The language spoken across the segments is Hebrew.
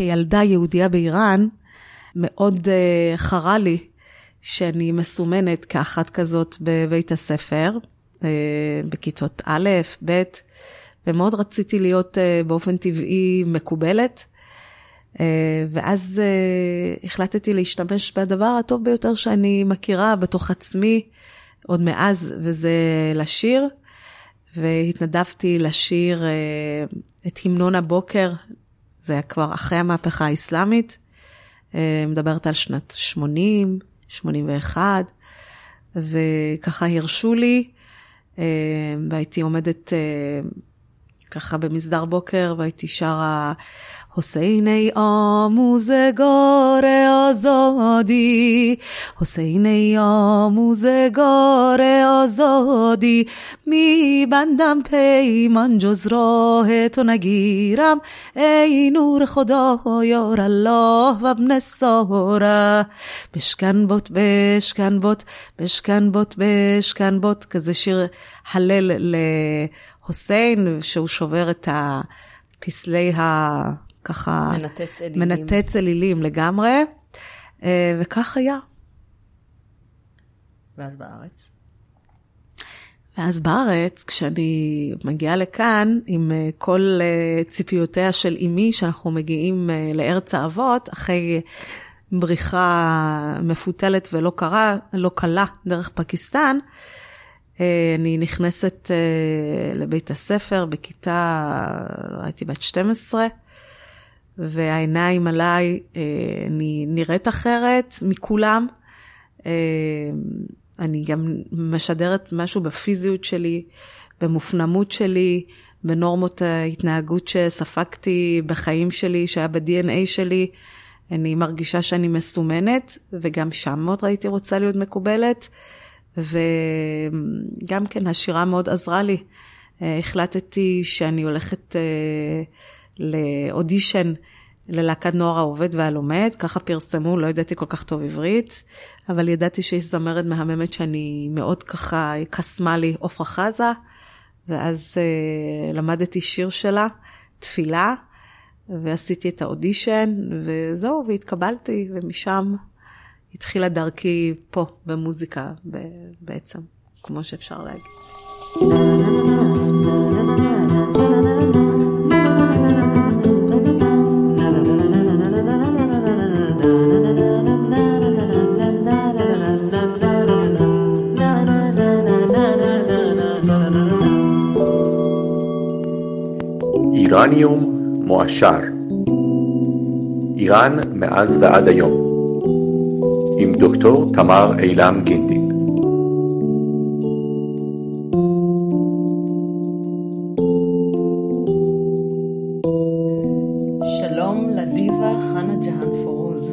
כילדה יהודיה באיראן, מאוד חרה לי שאני מסומנת כאחת כזאת בבית הספר, בכיתות א', ב', ומאוד רציתי להיות באופן טבעי מקובלת, ואז החלטתי להשתמש בדבר הטוב ביותר שאני מכירה בתוך עצמי עוד מאז, וזה לשיר, והתנדבתי לשיר את המנון הבוקר, זה היה כבר אחרי המהפכה האסלאמית, מדברת על שנת 80, 81, וככה הרשו לי, והייתי עומדת ככה במסדר בוקר, והייתי שרה, حسینی آموزگار آزادی حسینی آموزگار آزادی میبندم پیمان جز راه تو نگیرم ای نور خدا یار الله و ابن ساره بشکن بوت بشکن بوت بشکن بوت بشکن بوت כזה שיר הלל להוסיין שהוא שובר את הפסלי ככה מנתץ צלילים לגמרי, וכך היה. ואז בארץ? ואז בארץ, כשאני מגיעה לכאן, עם כל ציפיותיה של אמי, שאנחנו מגיעים לארץ האבות, אחרי בריחה מפותלת ולא קרה, לא קלה דרך פקיסטן, אני נכנסת לבית הספר, בכיתה, הייתי בת 12, והעיניים עליי, אני נראית אחרת מכולם. אני גם משדרת משהו בפיזיות שלי, במופנמות שלי, בנורמות ההתנהגות שספגתי בחיים שלי, שהיה ב-DNA שלי. אני מרגישה שאני מסומנת, וגם שם מאוד ראיתי רוצה להיות מקובלת. וגם כן, השירה מאוד עזרה לי. החלטתי שאני הולכת לאודישן ללהקת נוער העובד והלומד, ככה פרסמו, לא ידעתי כל כך טוב עברית, אבל ידעתי שיש זמרת מהממת שאני מאוד ככה, קסמה לי עופרה חזה, ואז למדתי שיר שלה, תפילה, ועשיתי את האודישן, וזהו, והתקבלתי, ומשם התחילה דרכי פה, במוזיקה בעצם, כמו שאפשר להגיד. איראניום מועשר, איראן מאז ועד היום, עם דוקטור תמר אילם גינדין. שלום לדיבה חנה ג'האן פורוז.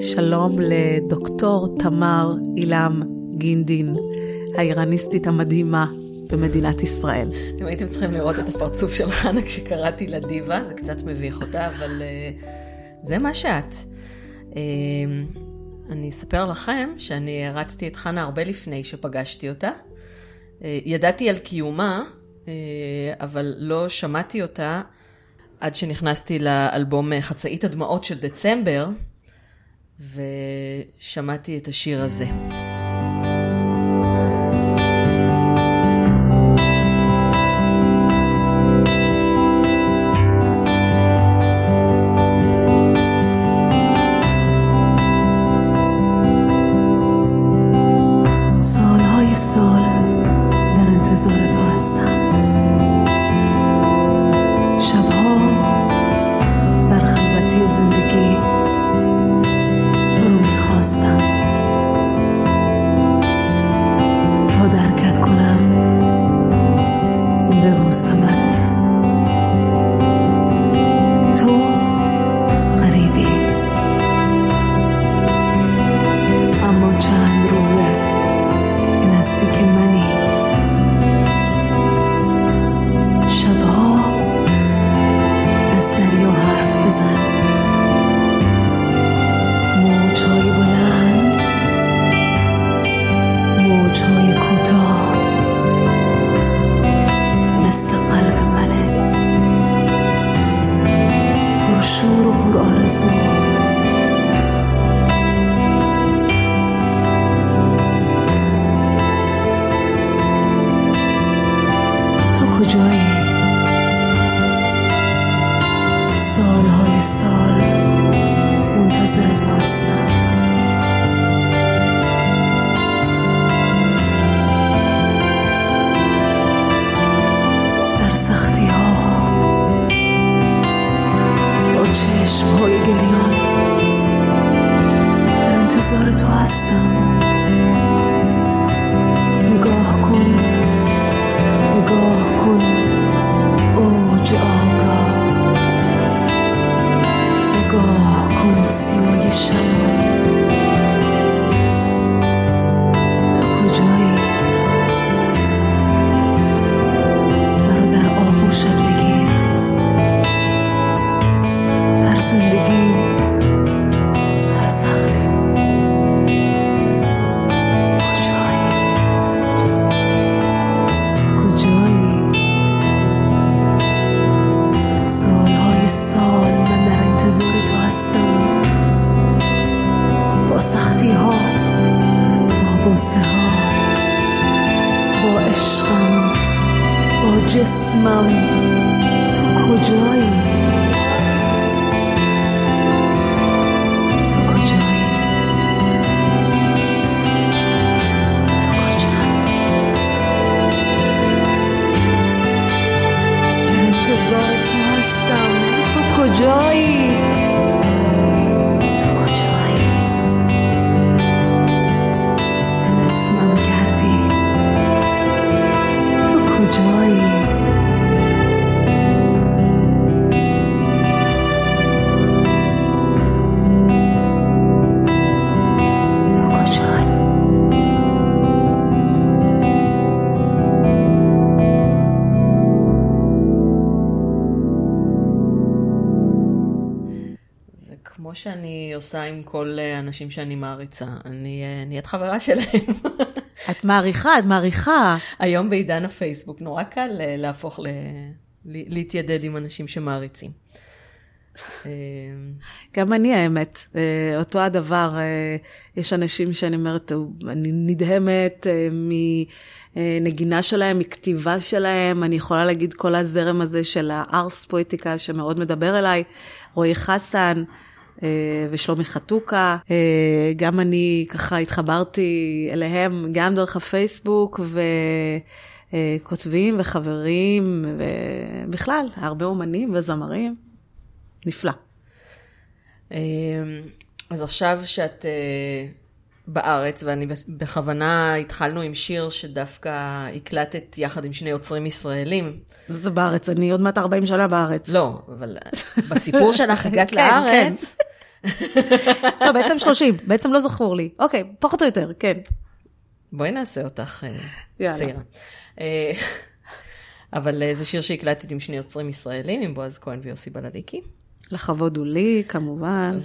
שלום לדוקטור תמר אילם גינדין, האיראניסטית המדהימה במדינת ישראל. אתם הייתם צריכים לראות את הפרצוף של חנה כשקראתי לדיבה, זה קצת מביך אותה, אבל זה מה שאת. אני אספר לכם שאני הרצתי את חנה הרבה לפני שפגשתי אותה. ידעתי על קיומה, אבל לא שמעתי אותה עד שנכנסתי לאלבום חצאית הדמעות של דצמבר, ושמעתי את השיר הזה. زندگی تو رو میخواستم رو پر آرزو. تو کجایی؟ سالهای سال منتظر تو هستم. چشم‌های گریان در انتظار تو هستم. نگاه کن، نگاه کن اوج آب را، نگاه کن سیمای شب. تو کجایی؟ مرا در آغوشت بگیر. زندگی در سختی کجایی؟ تو کجایی؟ سالهای سال من در انتظار تو هستم. با سختی ها، با بوسه ها، با عشقم، با جسمم. تو کجایی؟ تو کجایی؟ تو کجایی؟ تلسمم کردی. تو کجایی؟ כמו שאני עושה עם כל אנשים שאני מעריצה, אני נהיית חברה שלהם. את מעריכה, את מעריכה. היום בעידן הפייסבוק נורא קל להפוך, להתיידד עם אנשים שמעריצים. גם אני האמת, אותו הדבר, יש אנשים שאני אומרת, אני נדהמת מנגינה שלהם, מכתיבה שלהם, אני יכולה להגיד כל הזרם הזה של הארס פואטיקה שמאוד מדבר אליי, רועי חסן, ושלומי חתוקה, גם אני ככה התחברתי אליהם, גם דרך הפייסבוק, וכותבים וחברים, ובכלל, הרבה אומנים וזמרים, נפלא. אז עכשיו שאת בארץ, ואני בכוונה התחלנו עם שיר שדווקא הקלטת יחד עם שני יוצרים ישראלים. זה בארץ, אני עוד מעט 40 שנה בארץ. לא, אבל בסיפור שלך הגעת לארץ. לא, בעצם 30, בעצם לא זכור לי. אוקיי, פחות או יותר, כן. בואי נעשה אותך צעירה. אבל זה שיר שהקלטת עם שני יוצרים ישראלים, עם בועז כהן ויוסי בלליקי. לכבוד הוא לי, כמובן.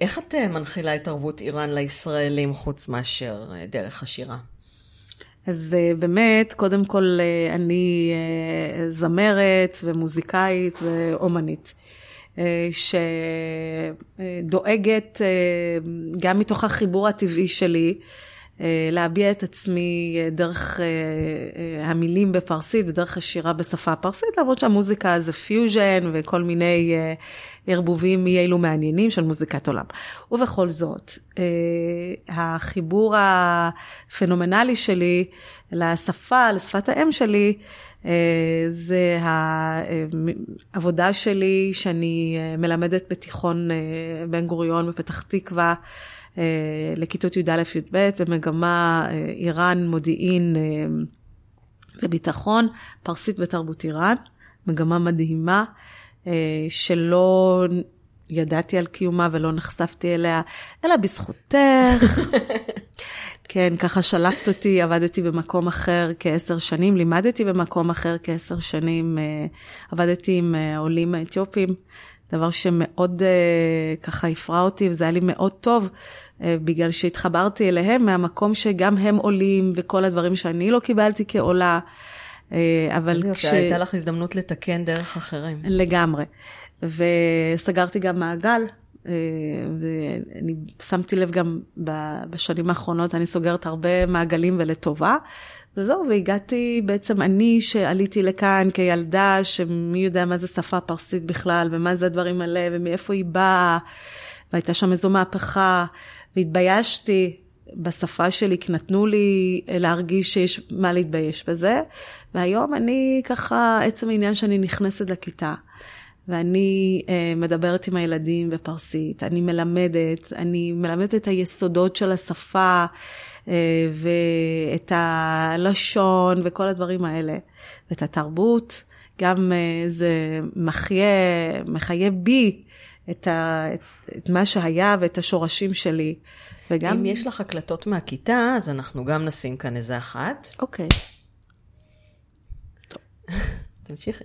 איך את מנחילה את תרבות איראן לישראלים חוץ מאשר דרך השירה? אז באמת, קודם כל אני זמרת ומוזיקאית ואומנית, שדואגת גם מתוך החיבור הטבעי שלי, להביע את עצמי דרך המילים בפרסית ודרך השירה בשפה הפרסית, למרות שהמוזיקה זה פיוז'ן וכל מיני ערבובים אילו מעניינים של מוזיקת עולם. ובכל זאת, החיבור הפנומנלי שלי לשפה, לשפת האם שלי, זה העבודה שלי שאני מלמדת בתיכון בן גוריון בפתח תקווה, לכיתות י"א-י"ב, במגמה איראן, מודיעין וביטחון, פרסית ותרבות איראן, מגמה מדהימה, שלא ידעתי על קיומה ולא נחשפתי אליה, אלא בזכותך. כן, ככה שלפת אותי, עבדתי במקום אחר כ10 שנים, לימדתי במקום אחר כ10 שנים, עבדתי עם עולים אתיופים, דבר שמאוד ככה הפרע אותי, וזה היה לי מאוד טוב, בגלל שהתחברתי אליהם, מהמקום שגם הם עולים, וכל הדברים שאני לא קיבלתי כעולה, אבל כשהייתה לך הזדמנות לתקן דרך אחרים. לגמרי. וסגרתי גם מעגל, ואני שמתי לב גם בשנים האחרונות, אני סוגרת הרבה מעגלים ולטובה, וזהו, והגעתי בעצם אני שעליתי לכאן כילדה, שמי יודע מה זה שפה פרסית בכלל, ומה זה הדברים האלה, ומאיפה היא באה, והייתה שם איזו מהפכה, והתביישתי בשפה שלי, כי נתנו לי להרגיש שיש מה להתבייש בזה, והיום אני ככה, עצם העניין שאני נכנסת לכיתה, ואני מדברת עם הילדים בפרסית, אני מלמדת את היסודות של השפה, ואת הלשון וכל הדברים האלה, ואת התרבות, גם זה מחיה בי את מה שהיה ואת השורשים שלי. וגם אם יש לך הקלטות מהכיתה, אז אנחנו גם נשים כאן איזה אחת. אוקיי. טוב. תמשיכי.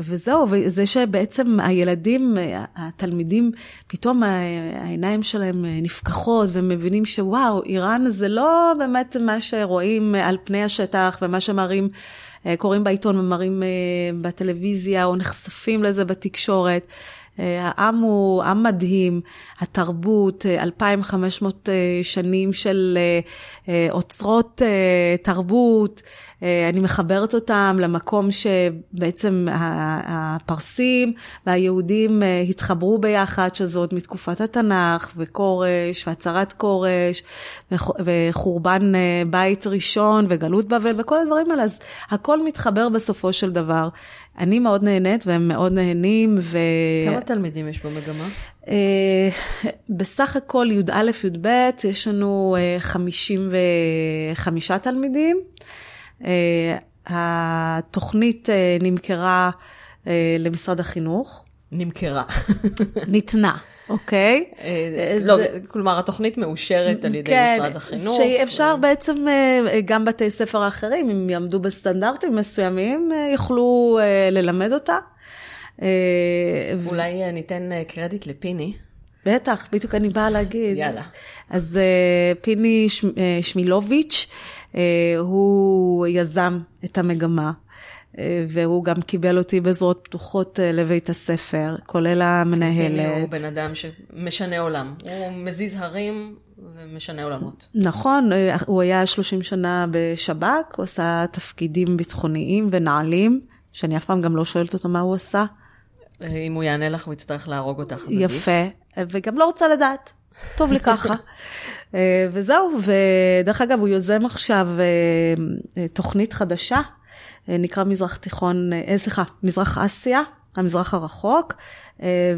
וזהו, וזה שבעצם הילדים, התלמידים, פתאום העיניים שלהם נפקחות, והם מבינים שוואו, איראן זה לא באמת מה שרואים על פני השטח, ומה שמראים, קוראים בעיתון ומראים בטלוויזיה, או נחשפים לזה בתקשורת. העם הוא עם מדהים, התרבות, 2500 שנים של אוצרות תרבות, אני מחברת אותם למקום שבעצם הפרסים והיהודים התחברו ביחד, שזאת מתקופת התנ"ך וכורש והצהרת כורש וחורבן בית ראשון וגלות בבל וכל הדברים האלה, אז הכל מתחבר בסופו של דבר. אני מאוד נהנית והם מאוד נהנים. כמה תלמידים יש במגמה? בסך הכל י"א י"ב יש לנו 55 תלמידים. התוכנית נמכרה למשרד החינוך. נמכרה. ניתנה. אוקיי. לא, כלומר, התוכנית מאושרת על ידי משרד החינוך. שאפשר בעצם, גם בתי ספר האחרים, אם יעמדו בסטנדרטים מסוימים, יוכלו ללמד אותה. אולי ניתן קרדיט לפיני. בטח, בדיוק אני באה להגיד. יאללה. אז פיני שמילוביץ' הוא יזם את המגמה. והוא גם קיבל אותי בזרועות פתוחות לבית הספר, כולל המנהלת. הוא בן אדם שמשנה עולם. הוא מזיז הרים ומשנה עולמות. נכון, הוא היה 30 שנה בשב"כ, הוא עשה תפקידים ביטחוניים ונעלים, שאני אף פעם גם לא שואלת אותו מה הוא עשה. אם הוא יענה לך, הוא יצטרך להרוג אותך. יפה, וגם לא רוצה לדעת. טוב לי ככה. וזהו, ודרך אגב, הוא יוזם עכשיו תוכנית חדשה, נקרא מזרח תיכון, מזרח אסיה, המזרח הרחוק,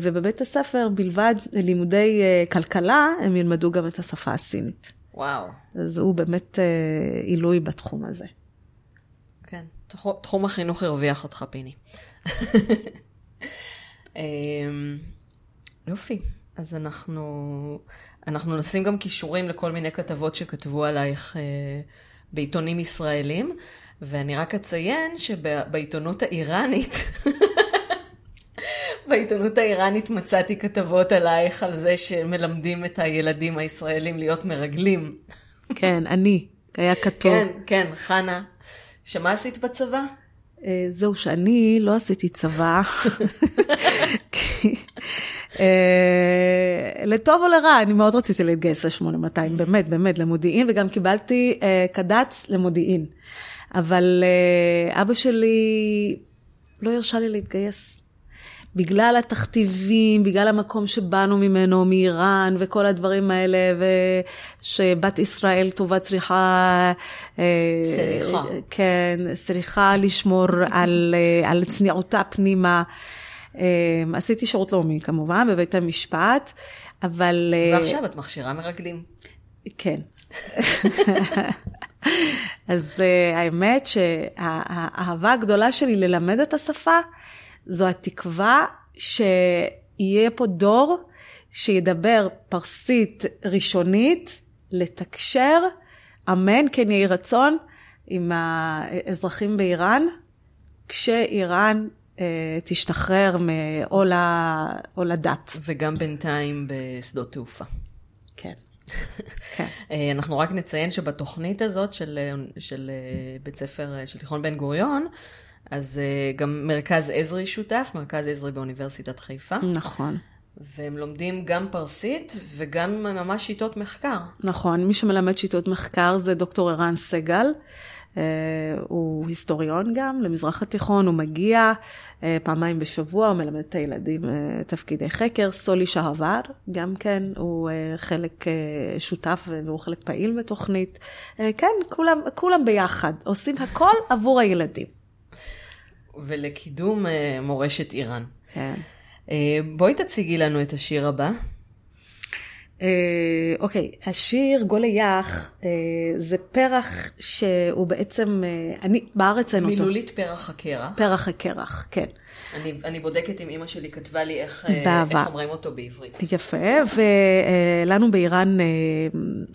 ובבית הספר בלבד לימודי כלכלה, הם ילמדו גם את השפה הסינית. וואו. אז הוא באמת עילוי בתחום הזה. כן, תחום החינוך הרוויח אותך, פיני. יופי, אז אנחנו נשים גם קישורים לכל מיני כתבות שכתבו עלייך בעיתונים ישראלים, ואני רק אציין שבעיתונות האיראנית, בעיתונות האיראנית מצאתי כתבות עלייך על זה שמלמדים את הילדים הישראלים להיות מרגלים. כן, אני, היה כתוב. כן, כן, חנה. שמה עשית בצבא? זהו שאני לא עשיתי צבא. לטוב או לרע, אני מאוד רציתי להתגייס ל-8200, באמת, באמת, למודיעין, וגם קיבלתי קד"צ למודיעין. אבל אבא שלי לא הרשה לי להתגייס. בגלל התכתיבים, בגלל המקום שבאנו ממנו, מאיראן וכל הדברים האלה, ושבת ישראל טובה צריכה... סליחה. כן, צריכה לשמור על צניעותה פנימה. עשיתי שירות לאומי כמובן, בבית המשפט, אבל... ועכשיו את מכשירה מרגלים. כן. אז האמת שהאהבה הגדולה שלי ללמד את השפה, זו התקווה שיהיה פה דור שידבר פרסית ראשונית, לתקשר, אמן, כן יהי רצון, עם האזרחים באיראן, כשאיראן תשתחרר מעול הדת. וגם בינתיים בשדות תעופה. כן. אנחנו רק נציין שבתוכנית הזאת של בית ספר של תיכון בן גוריון, אז גם מרכז עזרי שותף, מרכז עזרי באוניברסיטת חיפה. נכון. והם לומדים גם פרסית וגם ממש שיטות מחקר. נכון, מי שמלמד שיטות מחקר זה דוקטור ערן סגל, הוא היסטוריון גם למזרח התיכון, הוא מגיע פעמיים בשבוע, הוא מלמד את הילדים תפקידי חקר. סולי שעבר גם כן, הוא חלק שותף והוא חלק פעיל בתוכנית. כן, כולם ביחד, עושים הכל עבור הילדים. ולקידום מורשת איראן. כן. בואי תציגי לנו את השיר הבא. אוקיי, השיר גוליח זה פרח שהוא בעצם, אני בארץ אין אותו. מילולית פרח הקרח. פרח הקרח, כן. אני בודקת עם אמא שלי, כתבה לי איך אומרים אותו בעברית. יפה, ולנו באיראן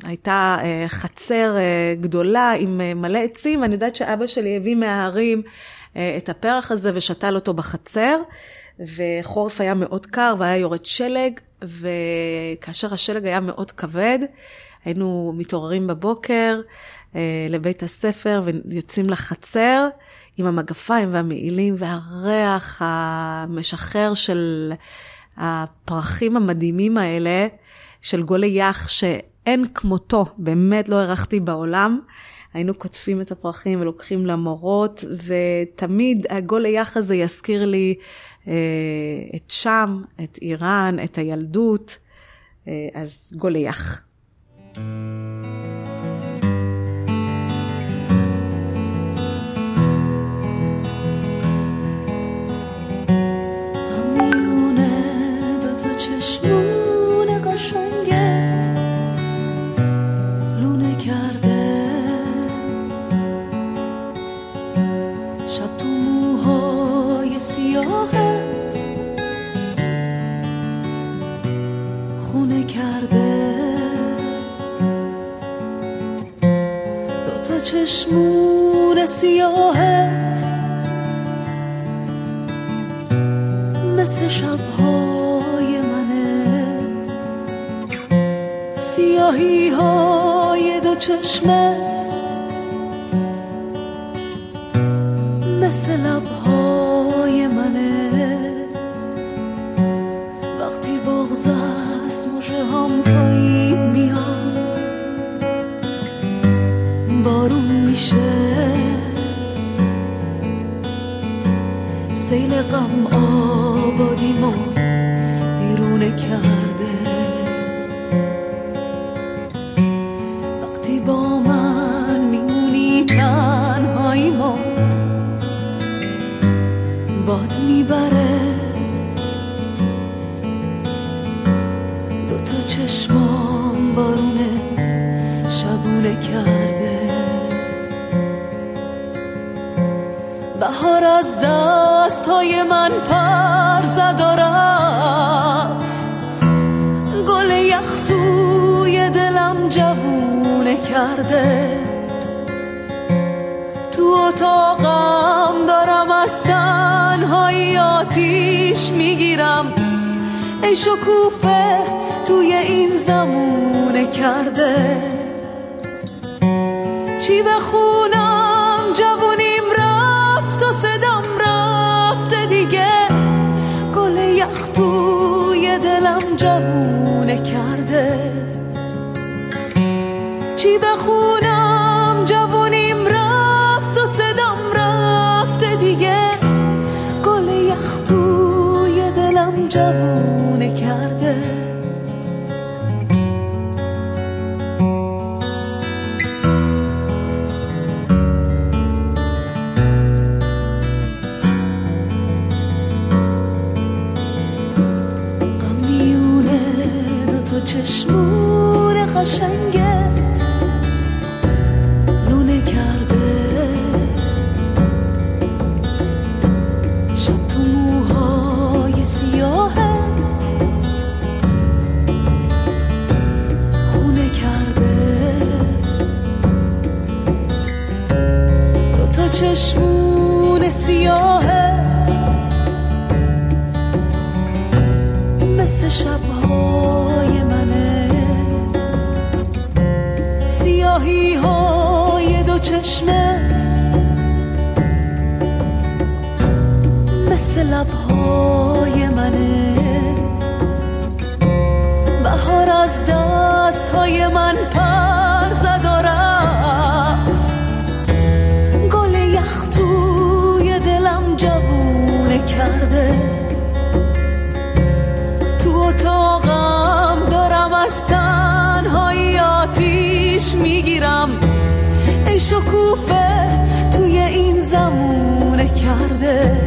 הייתה חצר גדולה עם מלא עצים, אני יודעת שאבא שלי הביא מההרים את הפרח הזה ושתל אותו בחצר, וחורף היה מאוד קר והיה יורד שלג, וכאשר השלג היה מאוד כבד, היינו מתעוררים בבוקר לבית הספר ויוצאים לחצר עם המגפיים והמעילים והריח המשחרר של הפרחים המדהימים האלה, של גוליח שאין כמותו, באמת לא הרחתי בעולם. היינו כותפים את הפרחים ולוקחים למורות, ותמיד הגוליח הזה יזכיר לי את שם, את איראן, את הילדות, אז גוליח. چشمون سیاهت مثل شبهای منه، سیاهی های دو چشمت مثل لبهای منه، وقتی بغض از موشه هم پایین میاد بارون میشه، سیل غم آبادیمو بیرونه کرده، وقتی با من میمونی تنهاییمو باد میبره، دوتا چشمام بارونه شبونه کرده، بهار از دست های من پر زد و رفت، گل یخ توی دلم جوونه کرده، تو اتاقم دارم از تنهایی آتیش میگیرم، ای شکوفه توی این زمونه کرده، چی بخونم جوونیم رفت و صدام رفته دیگه، گل یخ توی دلم جوونه کرده، چی بخونم جوونیم رفت و صدام رفته دیگه، گل یخ توی دلم جوونه کرده. چشمون قشنگت لونه کرده، شب تو موهای سیاهت خونه کرده، دوتا چشمون سیاهت مثل شبهای منه، شبهای منه، بهار از دستهای من پر زد و رفت، گل یخ توی دلم جوونه کرده، تو اتاقم دارم از تنهایی آتیش میگیرم، ای شکوفه توی این زمونه کرده،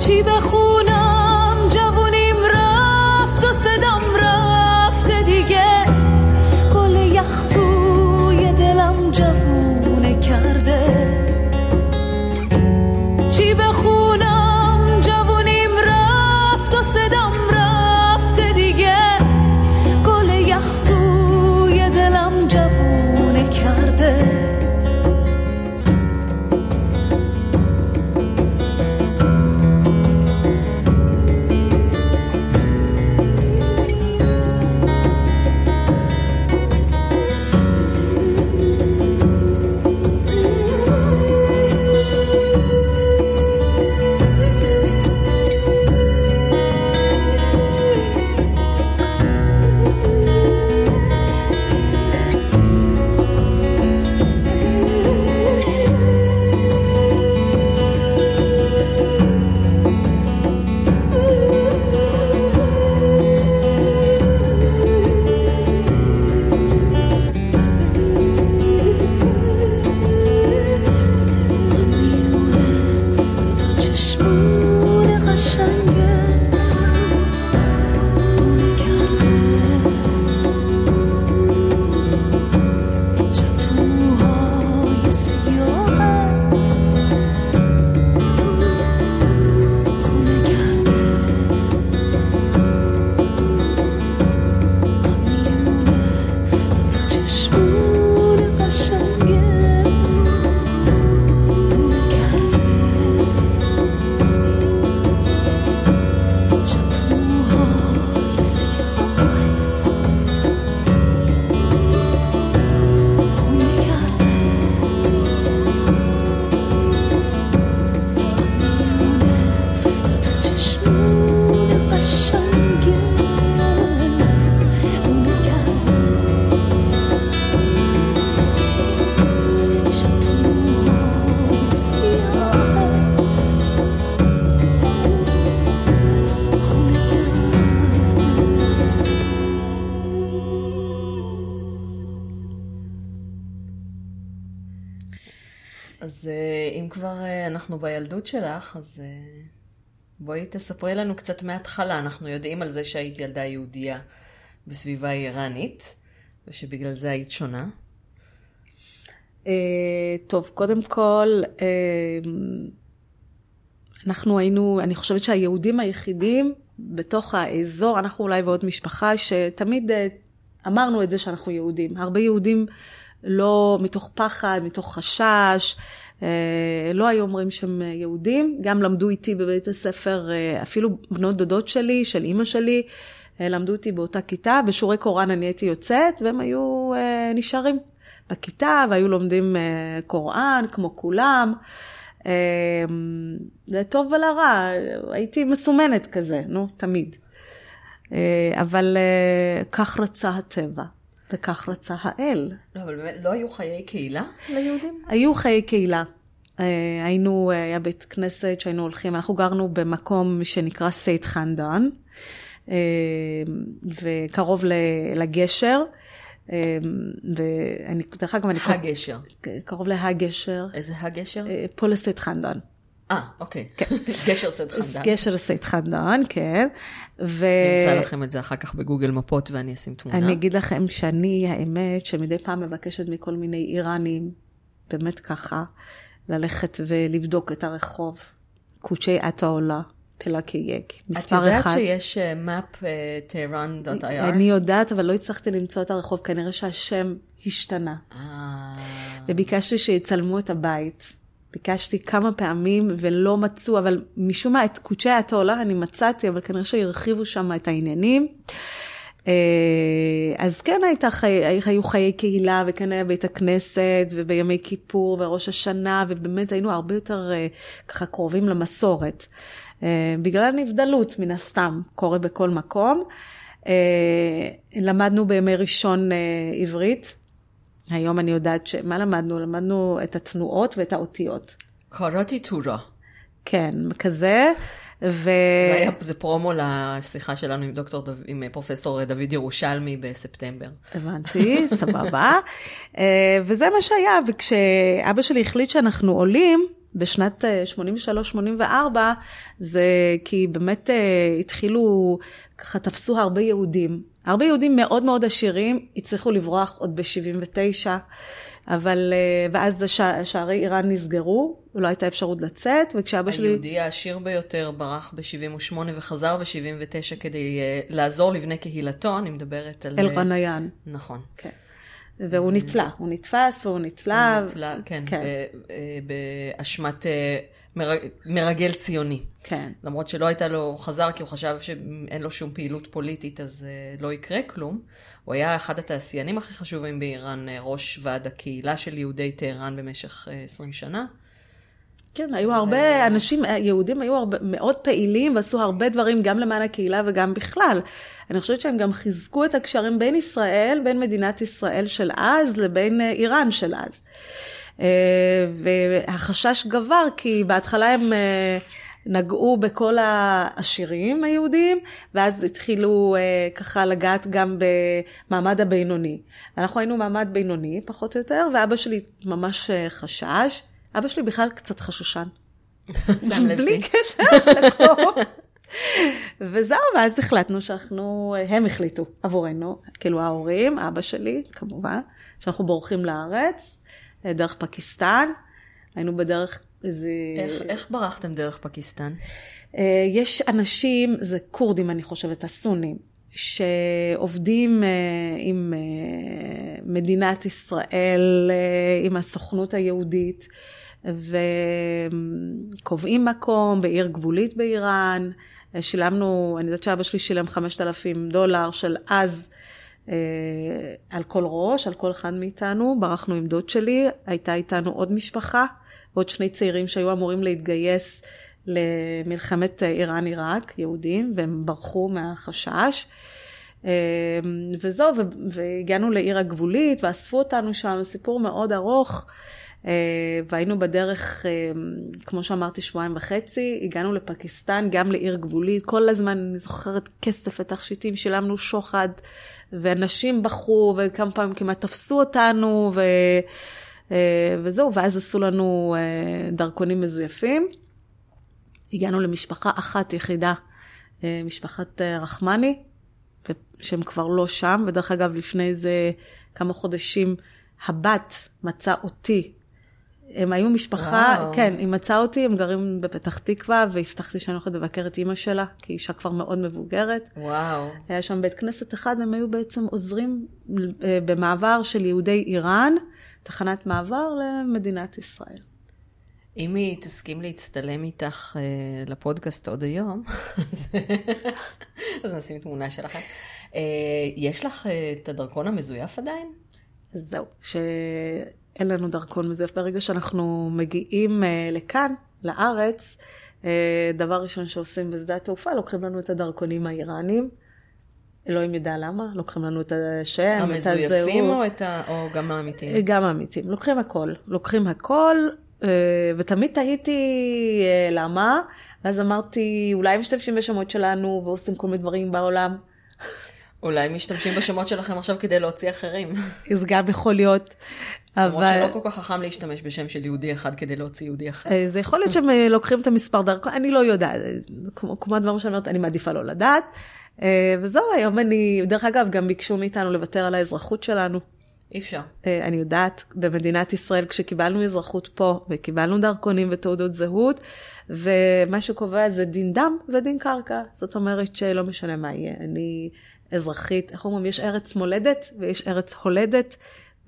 چی بخونم جوونیم رفت و صدام رفته دیگه، گل یخ توی دلم جوونه کرده، چی بخونم جوونیم رفت و صدام رفته دیگه، گل یخ توی دلم جوونه کرده. אז אם כבר אנחנו בילדות שלך, אז בואי תספרי לנו קצת מההתחלה. אנחנו יודעים על זה שהיית ילדה יהודייה בסביבה איראנית, ושבגלל זה היית שונה. טוב, קודם כל, אנחנו היינו, אני חושבת שהיהודים היחידים בתוך האזור, אנחנו אולי ועוד משפחה, שתמיד אמרנו את זה שאנחנו יהודים. הרבה יהודים לא מתוך פחד, מתוך חשש, לא היו אומרים שהם יהודים. גם למדו איתי בבית הספר, אפילו בנות דודות שלי, של אמא שלי, למדו איתי באותה כיתה. בשורי קוראן אני הייתי יוצאת, והם היו נשארים בכיתה, והיו לומדים קוראן כמו כולם. זה טוב ולרע, הייתי מסומנת כזה, נו, תמיד. אבל כך רצה הטבע. וכך רצה האל. לא, אבל באמת, לא היו חיי קהילה ליהודים? היו חיי קהילה. היה בית כנסת שהיינו הולכים, אנחנו גרנו במקום שנקרא סייט חנדן, וקרוב לגשר, ודרך אגב אני... הגשר. קרוב להגשר. איזה הגשר? פה לסייט חנדן. אוקיי. גשר סייט חנדן. גשר סייט חנדן, כן. נמצא לכם את זה אחר כך בגוגל מפות ואני אשים תמונה. אני אגיד לכם שאני, האמת, שמדי פעם מבקשת מכל מיני איראנים, באמת ככה, ללכת ולבדוק את הרחוב. קוצ'י עטאולה, פלאקייק, מספר אחד. את יודעת שיש map tehran.ir? אני יודעת, אבל לא הצלחתי למצוא את הרחוב, כנראה שהשם השתנה. וביקשתי שיצלמו את הבית. ביקשתי כמה פעמים ולא מצאו, אבל משום מה את קוצ'י התעולה אני מצאתי, אבל כנראה שהרחיבו שם את העניינים. אז כן היו חיי קהילה, וכן היה בית הכנסת, ובימי כיפור, וראש השנה, ובאמת היינו הרבה יותר ככה קרובים למסורת. בגלל הנבדלות מן הסתם קורה בכל מקום. למדנו בימי ראשון עברית. היום אני יודעת שמה למדנו? למדנו את התנועות ואת האותיות. קראתי תורה. כן, כזה. זה פרומו לשיחה שלנו עם פרופסור דוד ירושלמי בספטמבר. הבנתי, סבבה. וזה מה שהיה, וכשאבא שלי החליט שאנחנו עולים, בשנת 83-84, זה כי באמת התחילו, ככה תפסו הרבה יהודים. הרבה יהודים מאוד מאוד עשירים, הצליחו לברוח עוד ב-79, אבל, ואז שערי איראן נסגרו, לא הייתה אפשרות לצאת, וכשאבא שלי... היהודי העשיר ביותר ברח ב-78 וחזר ב-79 כדי לעזור לבני קהילתו, אני מדברת על... אלרניאן. נכון. כן. והוא נתלה, הוא נתפס והוא נתלה. הוא נתלה, כן, באשמת מרגל ציוני. כן. למרות שלא הייתה לו חזר, כי הוא חשב שאין לו שום פעילות פוליטית, אז לא יקרה כלום. הוא היה אחד התעשיינים הכי חשובים באיראן, ראש ועד הקהילה של יהודי טהרן במשך 20 שנה. כן, היו הרבה אנשים, יהודים היו מאוד פעילים ועשו הרבה דברים גם למען הקהילה וגם בכלל. אני חושבת שהם גם חיזקו את הקשרים בין ישראל, בין מדינת ישראל של אז לבין איראן של אז. והחשש גבר כי בהתחלה הם נגעו בכל העשירים היהודים, ואז התחילו ככה לגעת גם במעמד הבינוני. אנחנו היינו מעמד בינוני פחות או יותר, ואבא שלי ממש חשש. אבא שלי בכלל קצת חשושן. שם לבתי. בלי קשר לקרוב. וזהו, ואז החלטנו שאנחנו, הם החליטו עבורנו, כאילו ההורים, אבא שלי כמובן, שאנחנו בורחים לארץ, דרך פקיסטן, היינו בדרך איזה... איך ברחתם דרך פקיסטן? יש אנשים, זה קורדים אני חושבת, הסונים. שעובדים עם מדינת ישראל, עם הסוכנות היהודית, וקובעים מקום בעיר גבולית באיראן. שילמנו, אני יודעת שאבא שלי שילם $5,000 של אז, על כל ראש, על כל אחד מאיתנו. ברחנו עם דוד שלי, הייתה איתנו עוד משפחה, ועוד שני צעירים שהיו אמורים להתגייס למלחמת איראן-עיראק, יהודים, והם ברחו מהחשש. וזהו, והגענו לעיר הגבולית, ואספו אותנו שם, סיפור מאוד ארוך, והיינו בדרך, כמו שאמרתי, 2.5 שבועות, הגענו לפקיסטן, גם לעיר גבולית, כל הזמן אני זוכרת כסף ותכשיטים, שילמנו שוחד, ואנשים בחרו, וכמה פעמים כמעט תפסו אותנו, וזהו, ואז עשו לנו דרכונים מזויפים, הגענו למשפחה אחת יחידה, משפחת רחמני, שהם כבר לא שם, ודרך אגב לפני איזה כמה חודשים, הבת מצאה אותי. הם היו משפחה, וואו. כן, היא מצאה אותי, הם גרים בפתח תקווה, והבטחתי שאני הולכת לבקר את אמא שלה, כי אישה כבר מאוד מבוגרת. וואו. היה שם בית כנסת אחד, הם היו בעצם עוזרים במעבר של יהודי איראן, תחנת מעבר למדינת ישראל. אם היא תסכים להצטלם איתך לפודקאסט עוד היום, אז נשים תמונה שלכם. יש לך את הדרכון המזויף עדיין? זהו, שאין לנו דרכון מזויף. ברגע שאנחנו מגיעים לכאן, לארץ, דבר ראשון שעושים בשדה התעופה, לוקחים לנו את הדרכונים האיראנים. אלוהים יודע למה, לוקחים לנו את השם, את הזהות. המזויפים או גם האמיתיים? גם האמיתיים, לוקחים הכל. לוקחים הכל. ותמיד תהיתי למה, ואז אמרתי, אולי משתמשים בשמות שלנו, ועושים כל מיני דברים בעולם. אולי משתמשים בשמות שלכם עכשיו כדי להוציא אחרים. אז גם יכול להיות. למרות שלא כל כך חכם להשתמש בשם של יהודי אחד כדי להוציא יהודי אחד. זה יכול להיות שהם לוקחים את המספר דרכון, אני לא יודעת, כמו הדבר שאני אומרת, אני מעדיפה לא לדעת, וזהו, היום אני, דרך אגב, גם ביקשו מאיתנו לוותר על האזרחות שלנו. אי אפשר. אני יודעת, במדינת ישראל, כשקיבלנו אזרחות פה, וקיבלנו דרכונים ותעודות זהות, ומה שקובע זה דין דם ודין קרקע. זאת אומרת שלא משנה מה יהיה. אני אזרחית, איך אומרים, יש ארץ מולדת ויש ארץ הולדת,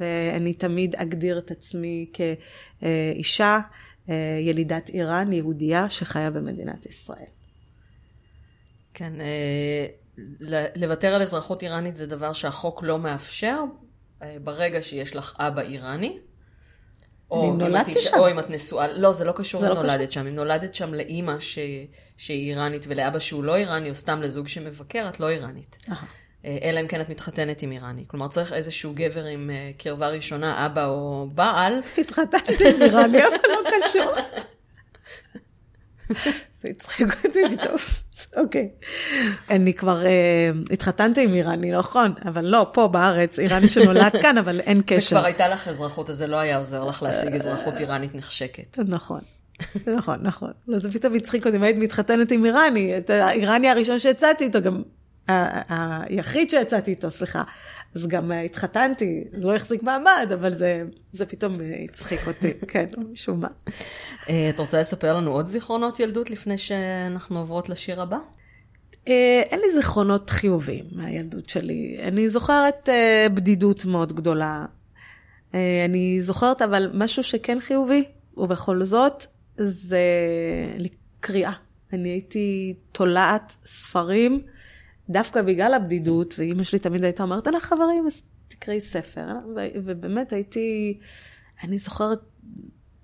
ואני תמיד אגדיר את עצמי כאישה, ילידת איראן, יהודייה, שחיה במדינת ישראל. כן, לוותר על אזרחות איראנית זה דבר שהחוק לא מאפשר, ברגע שיש לך אבא איראני, או אם את נשואה, לא, זה לא קשור לנולדת שם. אם נולדת שם לאמא שהיא איראנית ולאבא שהוא לא איראני, או סתם לזוג שמבקר, את לא איראנית. אלא אם כן את מתחתנת עם איראני. כלומר, צריך איזשהו גבר עם קרבה ראשונה, אבא או בעל. התחתנת עם איראני, אבל לא קשור. זה יצחק אותי פתאום. אוקיי. אני כבר התחתנתי עם איראני, נכון? אבל לא, פה בארץ, איראני שנולד כאן, אבל אין קשר. וכבר הייתה לך אזרחות, אז זה לא היה עוזר לך להשיג אזרחות איראנית נחשקת. נכון. נכון, נכון. זה פתאום יצחק אותי, אם היית מתחתנת עם איראני, את האיראני הראשון שהצאתי איתו, גם היחיד שהצאתי איתו, סליחה. אז גם התחתנתי, לא החזיק מעמד, אבל זה פתאום הצחיק אותי, כן, משום מה. את רוצה לספר לנו עוד זיכרונות ילדות לפני שאנחנו עוברות לשיר הבא? אין לי זיכרונות חיוביים מהילדות שלי. אני זוכרת בדידות מאוד גדולה. אני זוכרת, אבל משהו שכן חיובי, ובכל זאת, זה לקריאה. אני הייתי תולעת ספרים, דווקא בגלל הבדידות, ואמא שלי תמיד הייתה אומרת, אלא חברים, אז תקראי ספר. ובאמת הייתי, אני זוכרת,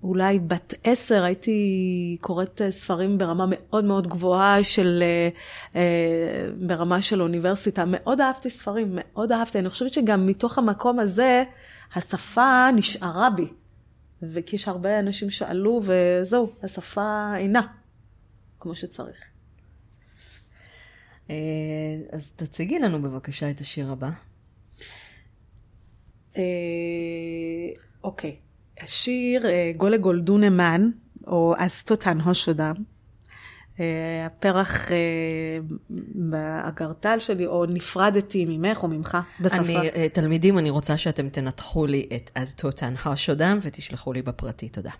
אולי בת 10, הייתי קוראת ספרים ברמה מאוד מאוד גבוהה, ברמה של אוניברסיטה. מאוד אהבתי ספרים, מאוד אהבתי. אני חושבת שגם מתוך המקום הזה, השפה נשארה בי. וכי יש הרבה אנשים שאלו, וזהו, השפה אינה, כמו שצריך. אז תציגי לנו בבקשה את השיר הבא. אוקיי. השיר גולה גולדון אמן, או אז תותן הושודה. הפרח באגרטל שלי, או נפרדתי ממך או ממך בשפה. תלמידים, אני רוצה שאתם תנתחו לי את אז תותן הושודה, ותשלחו לי בפרטי, תודה.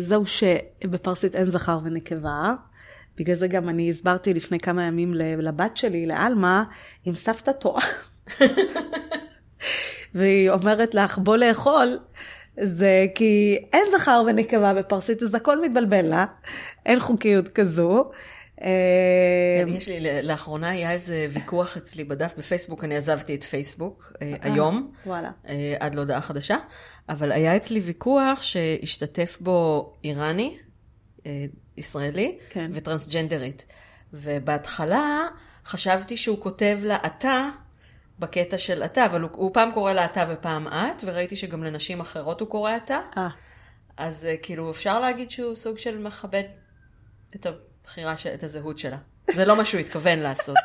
זהו שבפרסית אין זכר ונקבה. בגלל זה גם אני הסברתי לפני כמה ימים לבת שלי, לאלמה, עם סבתא תורה. והיא אומרת לך, בוא לאכול, זה כי אין זכר ונקבה בפרסית, אז הכל מתבלבל לה, אין חוקיות כזו. יש לי, לאחרונה היה איזה ויכוח אצלי בדף בפייסבוק, אני עזבתי את פייסבוק היום, עד להודעה חדשה, אבל היה אצלי ויכוח שהשתתף בו איראני, ישראלי, כן. וטרנסג'נדרית. ובהתחלה חשבתי שהוא כותב לה אתה, בקטע של אתה, אבל הוא פעם קורא לה אתה ופעם את, וראיתי שגם לנשים אחרות הוא קורא אתה. אז כאילו אפשר להגיד שהוא סוג של מכבד את הבחירה, את הזהות שלה. זה לא מה שהוא התכוון לעשות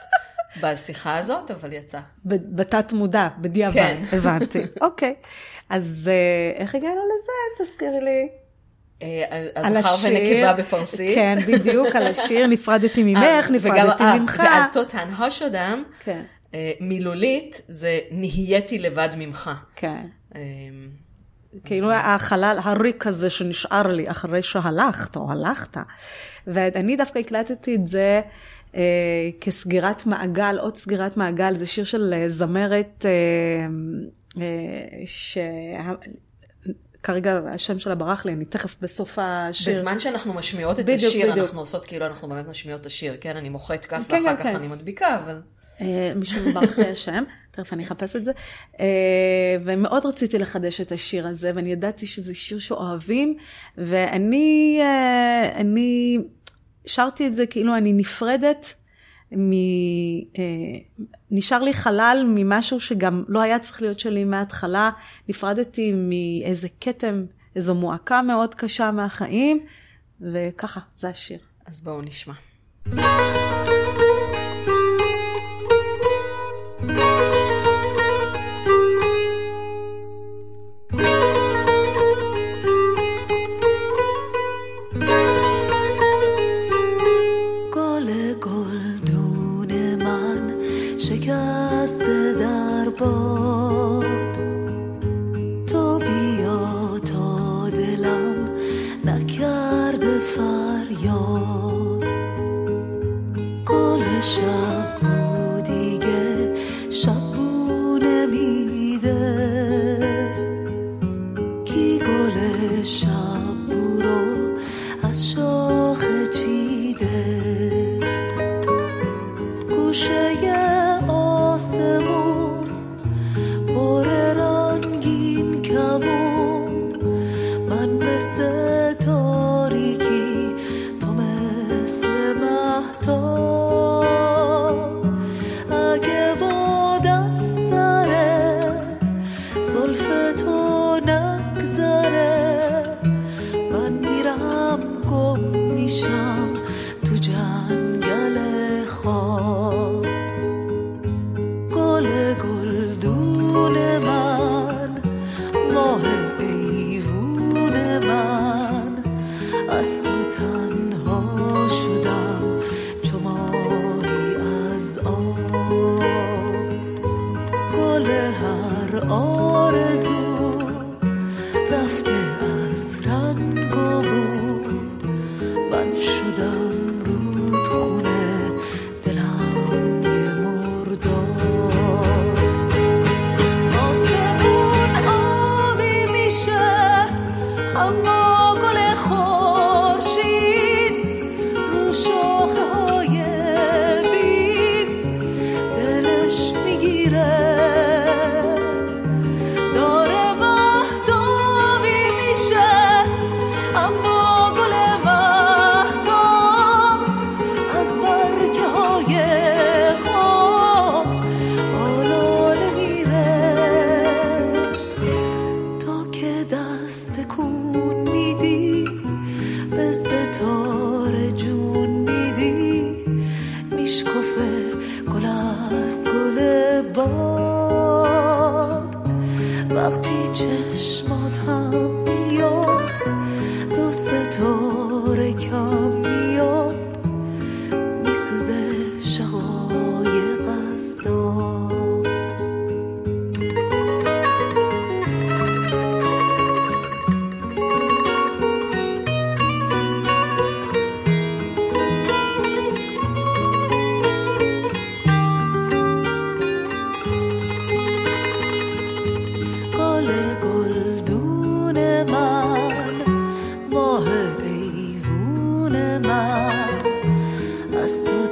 בשיחה הזאת, אבל יצא. בתת מודע, בדיעבד. כן. הבנתי. אוקיי. אז איך הגענו לזה? תזכירי לי. על הזכר ונקבה בפרסית. כן, בדיוק, על השיר נפרדתי ממך, נפרדתי ממך. ואז תותן הושדם, מילולית זה נהייתי לבד ממך. כן. כאילו החלל הריק הזה שנשאר לי אחרי שהלכת או הלכת. ואני דווקא הקלטתי את זה כסגירת מעגל, עוד סגירת מעגל, זה שיר של זמרת כרגע השם שלה ברח לי, אני תכף בסוף השיר. בזמן שאנחנו משמיעות את השיר, אנחנו עושות כאילו, אנחנו באמת משמיעות את השיר, כן, אני מוחאת כף ואחר כך אני מדביקה, אבל... משום ברח לי השם, תכף אני אחפש את זה, ומאוד רציתי לחדש את השיר הזה, ואני ידעתי שזה שיר שאוהבים, ואני שרתי את זה כאילו אני נפרדת, נשאר לי חלל ממשהו שגם לא היה צריך להיות שלי מההתחלה, נפרדתי מאיזה קטם, איזו מועקה מאוד קשה מהחיים, וככה, זה השיר. אז בואו נשמע. All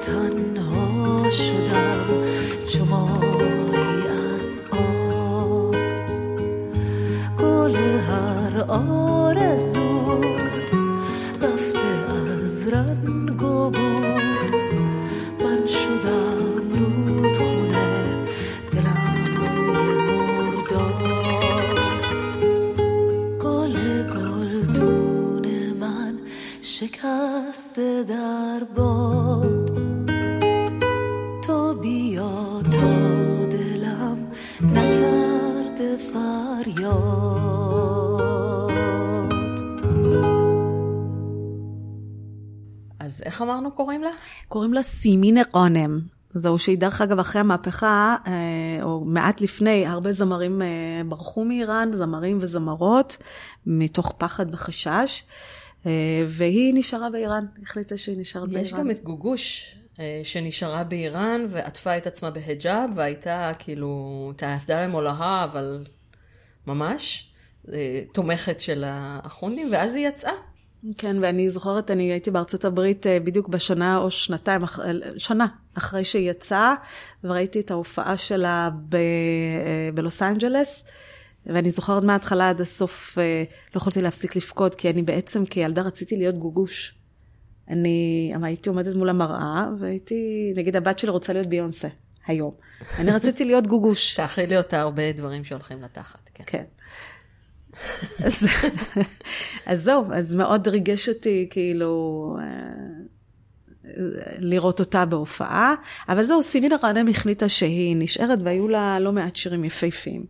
تنها شدم جمعی از آب، گل هر آرزو رفته از رنگ و بو. من شدم رودخونه دلم مردار، گلدون من شکسته در باد. تو بیا تا دلم نکرده فریاد. אז איך אמרנו קוראים לה? קוראים לה סימין גאנם. זהו שהיא דרך אגב אחרי המהפכה, או מעט לפני, הרבה זמרים ברחו מאיראן, זמרים וזמרות, מתוך פחד וחשש. והיא נשארה באיראן, החליטה שהיא נשארה באיראן. יש גם את גוגוש שנשארה באיראן ועטפה את עצמה בהיג'אב, והייתה כאילו תעפדה למולהה, אבל ממש תומכת של האחונדים, ואז היא יצאה. כן, ואני זוכרת, אני הייתי בארצות הברית בדיוק בשנה או שנתיים, שנה אחרי שהיא יצאה, וראיתי את ההופעה שלה בלוס אנג'לס, ואני זוכרת מההתחלה עד הסוף לא יכולתי להפסיק לבכות, כי אני בעצם כילדה רציתי להיות גוגוש. אני הייתי עומדת מול המראה, והייתי, נגיד הבת שלי רוצה להיות ביונסה היום. אני רציתי להיות גוגוש. תאחרי לי אותה הרבה דברים שהולכים לתחת, כן. כן. אז זהו, אז מאוד ריגש אותי כאילו לראות אותה בהופעה, אבל זהו, סימין גאנם החליטה שהיא נשארת, והיו לה לא מעט שירים יפהפיים.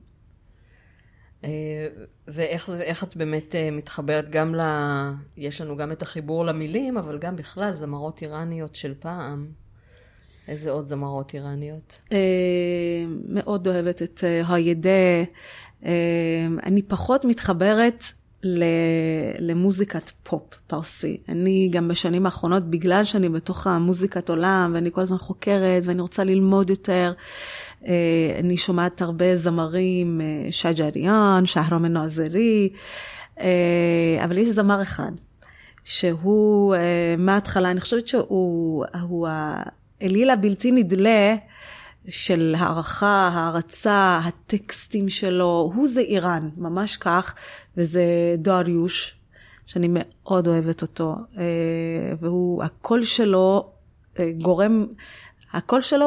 ואיך את באמת מתחברת גם יש לנו גם את החיבור למילים, אבל גם בכלל זמרות איראניות של פעם. איזה עוד זמרות איראניות? מאוד אוהבת את הידה. אני פחות מתחברת למוזיקת פופ פרסי. אני גם בשנים האחרונות, בגלל שאני בתוך המוזיקת עולם, ואני כל הזמן חוקרת, ואני רוצה ללמוד יותר, אני שומעת הרבה זמרים, שג'ריאן, שחרום נאזרי, אבל יש זמר אחד, שהוא, מההתחלה, אני חושבת שהוא האליל הבלתי נדלה, של הערכה, הערצה, הטקסטים שלו, הוא זה איראן, ממש כך, וזה דואריוש, שאני מאוד אוהבת אותו, והוא, הקול שלו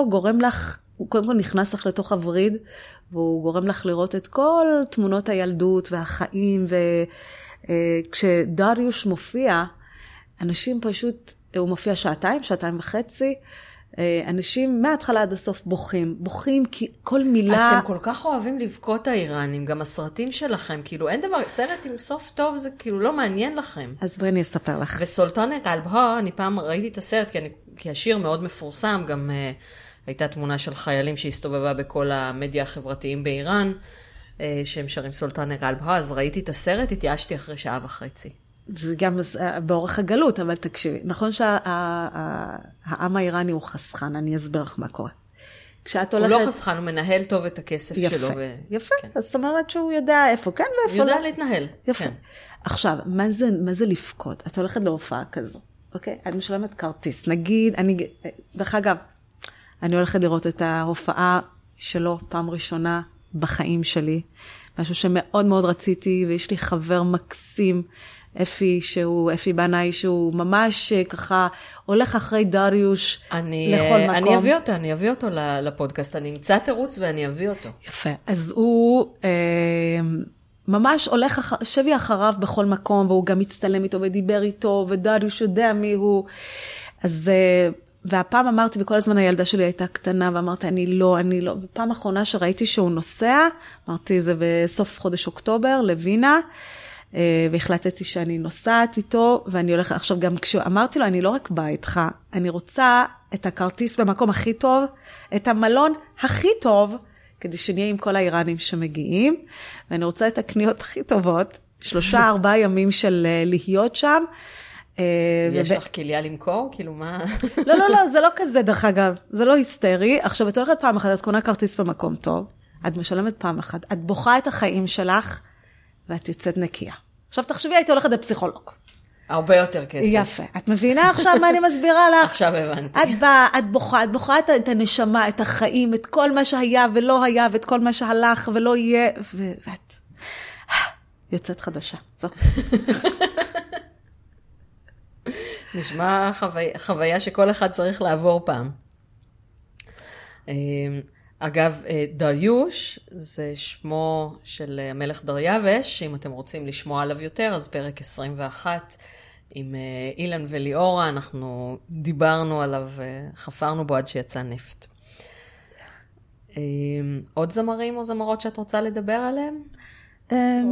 גורם לך, הוא קודם כל נכנס לך לתוך הוריד, והוא גורם לך לראות את כל תמונות הילדות והחיים, וכשדואריוש מופיע, אנשים פשוט, הוא מופיע שעתיים וחצי, אנשים מההתחלה עד הסוף בוכים כי כל מילה... אתם כל כך אוהבים לבכות האיראנים, גם הסרטים שלכם, כאילו אין דבר, סרט עם סוף טוב זה כאילו לא מעניין לכם. אז בואי אני אספר לך. וסולטן אל-באה, אני פעם ראיתי את הסרט, כי השיר מאוד מפורסם, גם הייתה תמונה של חיילים שהסתובבה בכל המדיה החברתיים באיראן, שהם שרים סולטן אל-באה, אז ראיתי את הסרט, התייאשתי אחרי שעה וחצי. זה גם באורך הגלות, אבל תקשיבי, נכון שהעם האיראני הוא חסכן, אני אסביר לך מה קורה. כשאת הולכת... הוא לא חסכן, הוא מנהל טוב את הכסף שלו. יפה, אז זאת אומרת שהוא יודע איפה, כן ואיפה לא. הוא יודע להתנהל. יפה. עכשיו, מה זה לפקוד? את הולכת להופעה כזו, אוקיי? את משלמת כרטיס, נגיד, דרך אגב, אני הולכת לראות את ההופעה שלו פעם ראשונה בחיים שלי, משהו שמאוד מאוד רציתי, ויש לי חבר מקסים, אפי בנאי, שהוא ממש ככה הולך אחרי דאריוש לכל מקום. אני אביא אותו לפודקאסט, אני אמצא תירוץ ואני אביא אותו. יפה, אז הוא ממש הולך, שבי אחריו בכל מקום, והוא גם מצטלם איתו ודיבר איתו, ודאריוש יודע מי הוא. אז, והפעם אמרתי, וכל הזמן הילדה שלי הייתה קטנה, ואמרתי, אני לא. ופעם האחרונה שראיתי שהוא נוסע, אמרתי, זה בסוף חודש אוקטובר, לווינה, והחלטתי שאני נוסעת איתו, ואני הולכת, עכשיו גם כשאמרתי לו, אני לא רק באה איתך, אני רוצה את הכרטיס במקום הכי טוב, את המלון הכי טוב, כדי שנהיה עם כל האיראנים שמגיעים, ואני רוצה את הקניות הכי טובות, 3-4 ימים של להיות שם. יש לך כליה למכור? כאילו מה? לא, זה לא כזה דרך אגב, זה לא היסטרי. עכשיו, את הולכת פעם אחת, את קונה כרטיס במקום טוב, את משלמת פעם אחת, את בוכה את החיים שלך, ואת יוצאת נקייה. עכשיו תחשבי, הייתי הולכת לפסיכולוג. הרבה יותר כסף. יפה. את מבינה עכשיו מה אני מסבירה לך? עכשיו הבנתי. את באה, את בוכה, את בוכה את הנשמה, את החיים, את כל מה שהיה ולא היה, ואת כל מה שהלך ולא יהיה, ואת יוצאת חדשה. זו. נשמע חוויה שכל אחד צריך לעבור פעם. אגב, דריוש זה שמו של המלך דריווש, אם אתם רוצים לשמוע עליו יותר, אז פרק 21 עם אילן וליאורה, אנחנו דיברנו עליו, חפרנו בו עד שיצא נפט. עוד זמרים או זמרות שאת רוצה לדבר עליהם?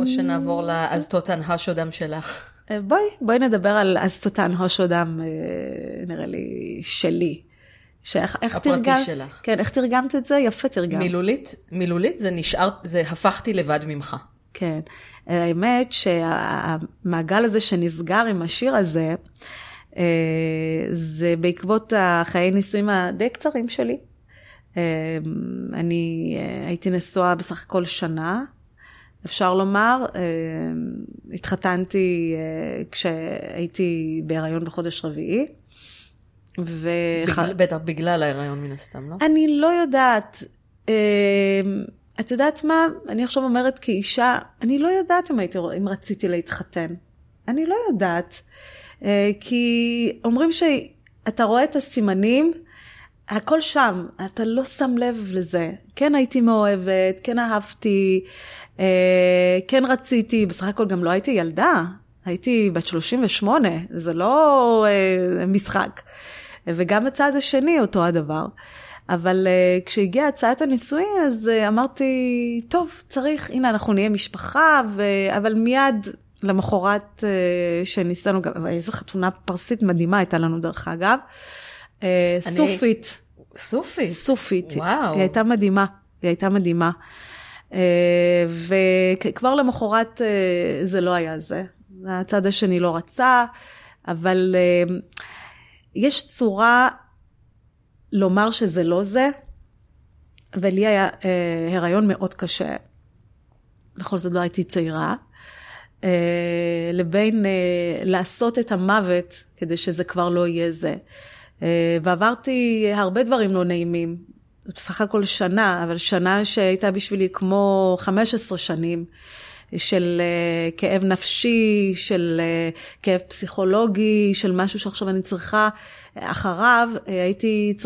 או שנעבור לאזטוטן השודם שלך? בואי נדבר על אזטוטן השודם, נראה לי, שלי. איך שלך. כן, איך תרגמת את זה? יפה תרגמת. מילולית זה נשאר, זה הפכתי לבד ממך. כן. האמת שהמעגל הזה שנסגר עם השיר הזה, זה בעקבות החיי נישואים הדי קצרים שלי. אני הייתי נשואה בסך הכל שנה, אפשר לומר, התחתנתי כשהייתי בהיריון בחודש רביעי, בטח בגלל ההיריון מן הסתם, לא? אני לא יודעת, את יודעת מה? אני עכשיו אומרת כאישה, אני לא יודעת אם רציתי להתחתן. אני לא יודעת, כי אומרים שאתה רואה את הסימנים, הכל שם, אתה לא שם לב לזה. כן הייתי מאוהבת, כן אהבתי, כן רציתי, בסך הכל גם לא הייתי ילדה. הייתי בת 38, זה לא משחק. וגם הצעד השני אותו הדבר. אבל כשהגיעה הצעת הנישואין, אז אמרתי, טוב, צריך, הנה אנחנו נהיה משפחה, אבל מיד למחרת שניסענו, איזו חתונה פרסית מדהימה הייתה לנו דרך אגב, סופית. סופית? סופית. וואו. היא הייתה מדהימה, היא הייתה מדהימה. וכבר למחרת זה לא היה זה. הצד השני לא רצה, אבל יש צורה לומר שזה לא זה, ולי היה הריון מאוד קשה, בכל זאת לא הייתי צעירה, לבין לעשות את המוות, כדי שזה כבר לא יהיה זה. ועברתי הרבה דברים לא נעימים, בסך הכל שנה, אבל שנה שהייתה בשבילי כמו 15 שנים, של כאב נפשי, של כאב פסיכולוגי, של משהו שעכשיו אני צריכה, אחריו הייתי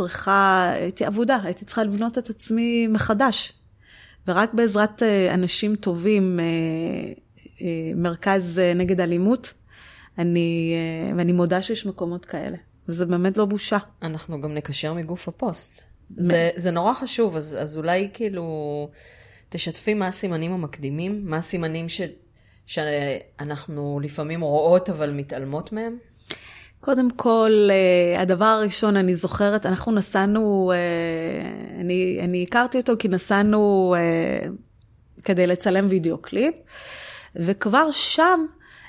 עבודה, הייתי צריכה לבנות את עצמי מחדש. ורק בעזרת אנשים טובים, מרכז נגד אלימות, ואני מודה שיש מקומות כאלה. וזה באמת לא בושה. אנחנו גם נקשר מגוף הפוסט. זה נורא חשוב, אז אולי כאילו... תשתפי מה הסימנים המקדימים, מה הסימנים שאנחנו לפעמים רואות אבל מתעלמות מהם? קודם כל, הדבר הראשון אני זוכרת, אנחנו נסענו, אני הכרתי אותו כי נסענו כדי לצלם וידאו קליפ, וכבר שם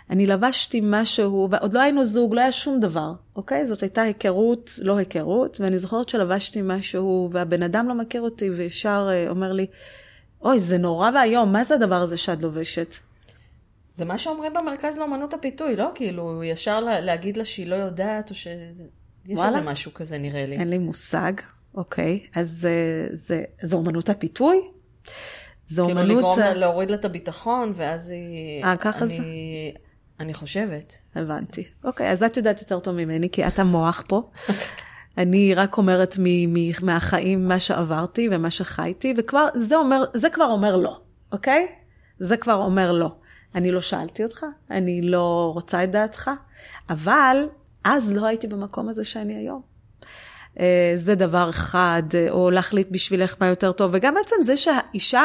אני לבשתי משהו, עוד לא היינו זוג, לא היה שום דבר, אוקיי? זאת הייתה היכרות, לא היכרות, ואני זוכרת שלבשתי משהו, והבן אדם לא מכיר אותי, וישר אומר לי, אוי, זה נורא והיום, מה זה הדבר הזה שאת לובשת? זה מה שאומרים במרכז לאמנות הפיתוי, לא? כאילו, ישר להגיד לה שהיא לא יודעת, או ש... יש איזה משהו כזה, נראה לי. אין לי מושג, אוקיי. אז זה אמנות הפיתוי? זה אמנות... כאילו, לגרום להוריד לה את הביטחון, ואז היא... ככה זה? אני חושבת. הבנתי. אוקיי, אז את יודעת יותר טוב ממני, כי את המוח פה. אני רק אומרת מהחיים מה שעברתי ומה שחייתי, וכבר, זה כבר אומר לא, אוקיי? זה כבר אומר לא. אני לא שאלתי אותך, אני לא רוצה את דעתך, אבל אז לא הייתי במקום הזה שאני היום. זה דבר אחד, או להחליט בשבילך מה יותר טוב, וגם בעצם זה שהאישה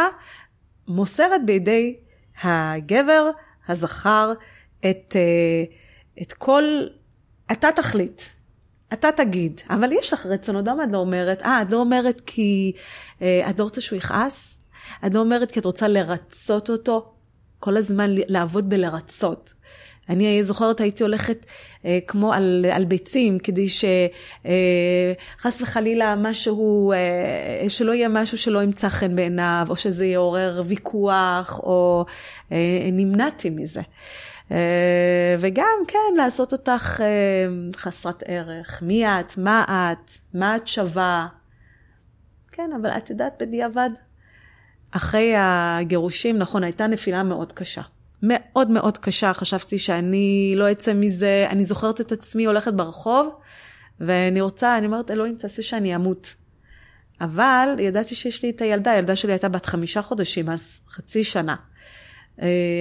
מוסרת בידי הגבר, הזכר, את כל, אתה תחליט. אתה תגיד, אבל יש לך רצון, עוד למה את לא אומרת, את לא אומרת כי את לא רוצה שהוא יכעס, את לא אומרת כי את רוצה לרצות אותו, כל הזמן לעבוד בלרצות. אני זוכרת, הייתי הולכת כמו על ביצים, כדי שחס וחלילה משהו, שלא יהיה משהו שלא ימצא חן בעיניו, או שזה יעורר ויכוח, או נמנעתי מזה. וגם, כן, לעשות אותך חסרת ערך. מי את? מה את? מה את שווה? כן, אבל את יודעת בדיעבד. אחרי הגירושים, נכון, הייתה נפילה מאוד קשה. מאוד מאוד קשה, חשבתי שאני לא אצא מזה, אני זוכרת את עצמי הולכת ברחוב, ואני רוצה, אני אומרת, אלוהים, תעשה שאני אמות. אבל ידעתי שיש לי את הילדה, הילדה שלי הייתה בת 5 חודשים, אז חצי שנה.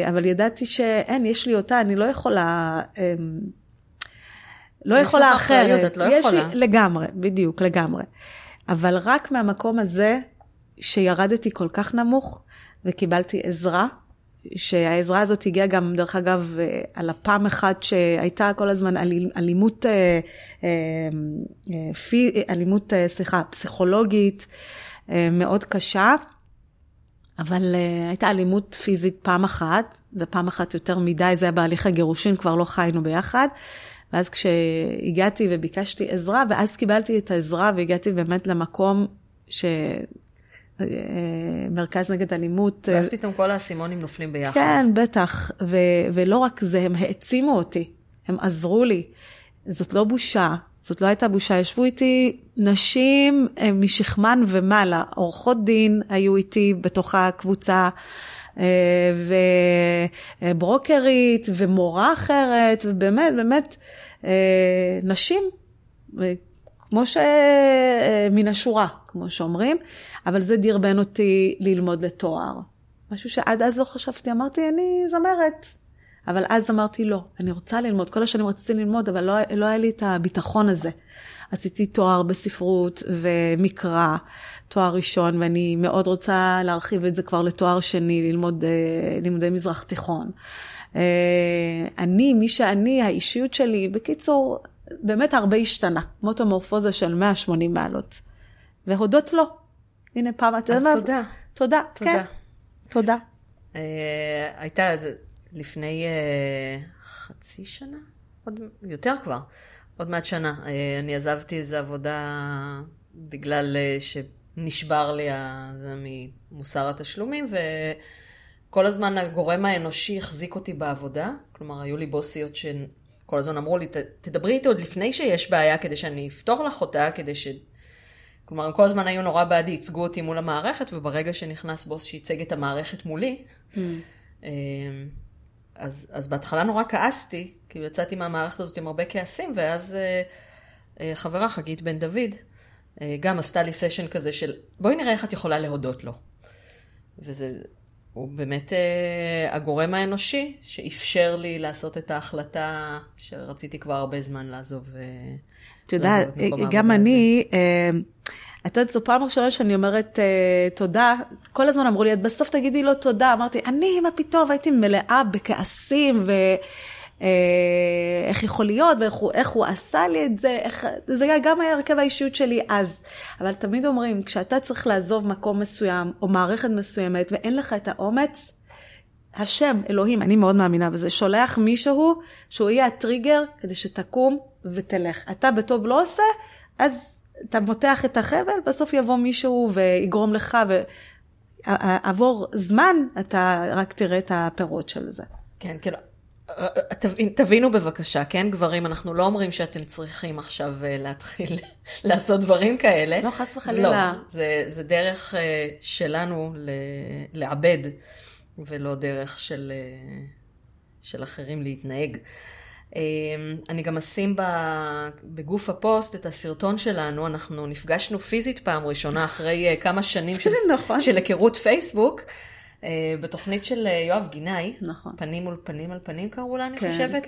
אבל ידעתי שאין, יש לי אותה, אני לא יכולה, לא יכולה אחרת. את לא יכולה. יש לי, לגמרי, בדיוק, לגמרי. אבל רק מהמקום הזה, שירדתי כל כך נמוך, וקיבלתי עזרה, שהעזרה הזאת הגיעה גם, דרך אגב, על הפעם אחת שהייתה כל הזמן אלימות פסיכולוגית מאוד קשה, אבל הייתה אלימות פיזית פעם אחת, ופעם אחת יותר מדי, זה היה בהליך הגירושין, כבר לא חיינו ביחד, ואז כשהגעתי וביקשתי עזרה, ואז קיבלתי את העזרה, והגעתי באמת למקום ש... מרכז נגד אלימות. ואז פתאום כל הסימונים נופלים ביחד. כן, בטח. ולא רק זה, הם העצימו אותי. הם עזרו לי. זאת לא בושה. זאת לא הייתה בושה. ישבו איתי נשים משכמן ומעלה. עורכות דין היו איתי בתוך הקבוצה. וברוקרית ומורה אחרת. ובאמת, באמת, נשים כמו מן השורה, כמו שאומרים, אבל זה דרבן אותי ללמוד לתואר. משהו שעד אז לא חשבתי, אמרתי, אני זמרת. אבל אז אמרתי, לא, אני רוצה ללמוד. כל השנים רציתי ללמוד, אבל לא היה לי את הביטחון הזה. עשיתי תואר בספרות ומקרא, תואר ראשון, ואני מאוד רוצה להרחיב את זה כבר לתואר שני, ללמוד לימודי מזרח תיכון. אני, מי שאני, האישיות שלי, בקיצור, באמת הרבה השתנה. מוטומורפוזה של 180 מעלות. והודות לו. הנה פעם, אתה יודע מה? אז תודה. תודה, כן. תודה. הייתה לפני חצי שנה? יותר כבר. עוד מעט שנה. אני עזבתי איזו עבודה בגלל שנשבר לי זה ממוסר התשלומים, וכל הזמן הגורם האנושי החזיק אותי בעבודה. כלומר, היו לי בוסיות כל הזמן אמרו לי, תדברי איתי עוד לפני שיש בעיה, כדי שאני אפתור לך אותה, כדי כלומר, הם כל הזמן היו נורא בעדי, ייצגו אותי מול המערכת, וברגע שנכנס בוס שייצג את המערכת מולי, אז בהתחלה נורא כעסתי, כי יצאתי מהמערכת הזאת עם הרבה כעסים, ואז חברה, חגית בן דוד, גם עשתה לי סשן כזה של, בואי נראה איך את יכולה להודות לו. הוא באמת הגורם האנושי, שאפשר לי לעשות את ההחלטה, שרציתי כבר הרבה זמן לעזוב. תודה, גם אני, את יודעת, זו פעם ראשונה שאני אומרת תודה, כל הזמן אמרו לי, את בסוף תגידי לו תודה, אמרתי, אני, מה פתאום, הייתי מלאה בכעסים, ואיך יכול להיות, ואיך הוא עשה לי את זה, זה גם היה הרכב האישיות שלי אז, אבל תמיד אומרים, כשאתה צריך לעזוב מקום מסוים, או מערכת מסוימת, ואין לך את האומץ, השם, אלוהים, אני מאוד מאמינה בזה, שולח מישהו, שהוא יהיה הטריגר, כדי שתקום ותלך. אתה בטוב לא עושה, אז אתה מותח את החבל, בסוף יבוא מישהו ויגרום לך, ועבור זמן, אתה רק תראה את הפירות של זה. כן, כן. תבינו בבקשה, כן, גברים, אנחנו לא אומרים שאתם צריכים עכשיו להתחיל לעשות דברים כאלה. לא, חס וחלילה. זה דרך שלנו לעבד, ולא דרך של אחרים להתנהג. אני גם אשים בגוף הפוסט את הסרטון שלנו, אנחנו נפגשנו פיזית פעם ראשונה אחרי כמה שנים של היכרות פייסבוק, בתוכנית של יואב גינאי, פנים מול פנים על פנים קראו לה, אני חושבת.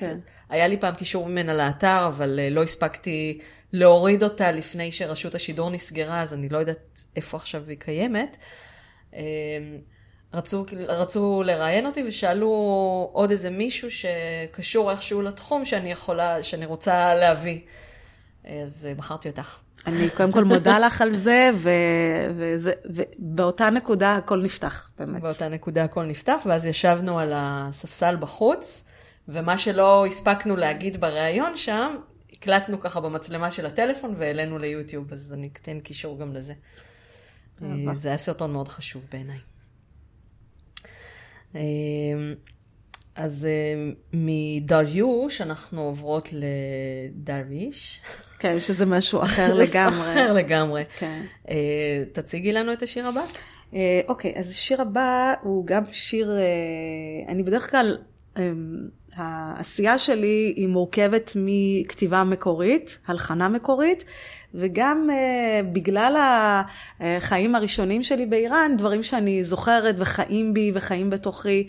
היה לי פעם קישור ממנה לאתר, אבל לא הספקתי להוריד אותה לפני שרשות השידור נסגרה, אז אני לא יודעת איפה עכשיו היא קיימת. רצו לראיין אותי ושאלו עוד איזה מישהו שקשור איכשהו לתחום שאני רוצה להביא. אז בחרתי אותך. אני קודם כל מודה לך על זה, ובאותה נקודה הכל נפתח, באמת. באותה נקודה הכל נפתח, ואז ישבנו על הספסל בחוץ, ומה שלא הספקנו להגיד בראיון שם, הקלטנו ככה במצלמה של הטלפון והעלינו ליוטיוב, אז אני אתן קישור גם לזה. זה היה סרטון מאוד חשוב בעיניי. אז מדריוש אנחנו עוברות לדריש. כן, שזה משהו אחר לגמרי. אחר לגמרי. תציגי לנו את השיר הבא. אוקיי, אז השיר הבא הוא גם שיר, אני בדרך כלל, העשייה שלי היא מורכבת מכתיבה מקורית, הלחנה מקורית, וגם בגלל החיים הראשונים שלי באיראן, דברים שאני זוכרת וחיים בי וחיים בתוכי,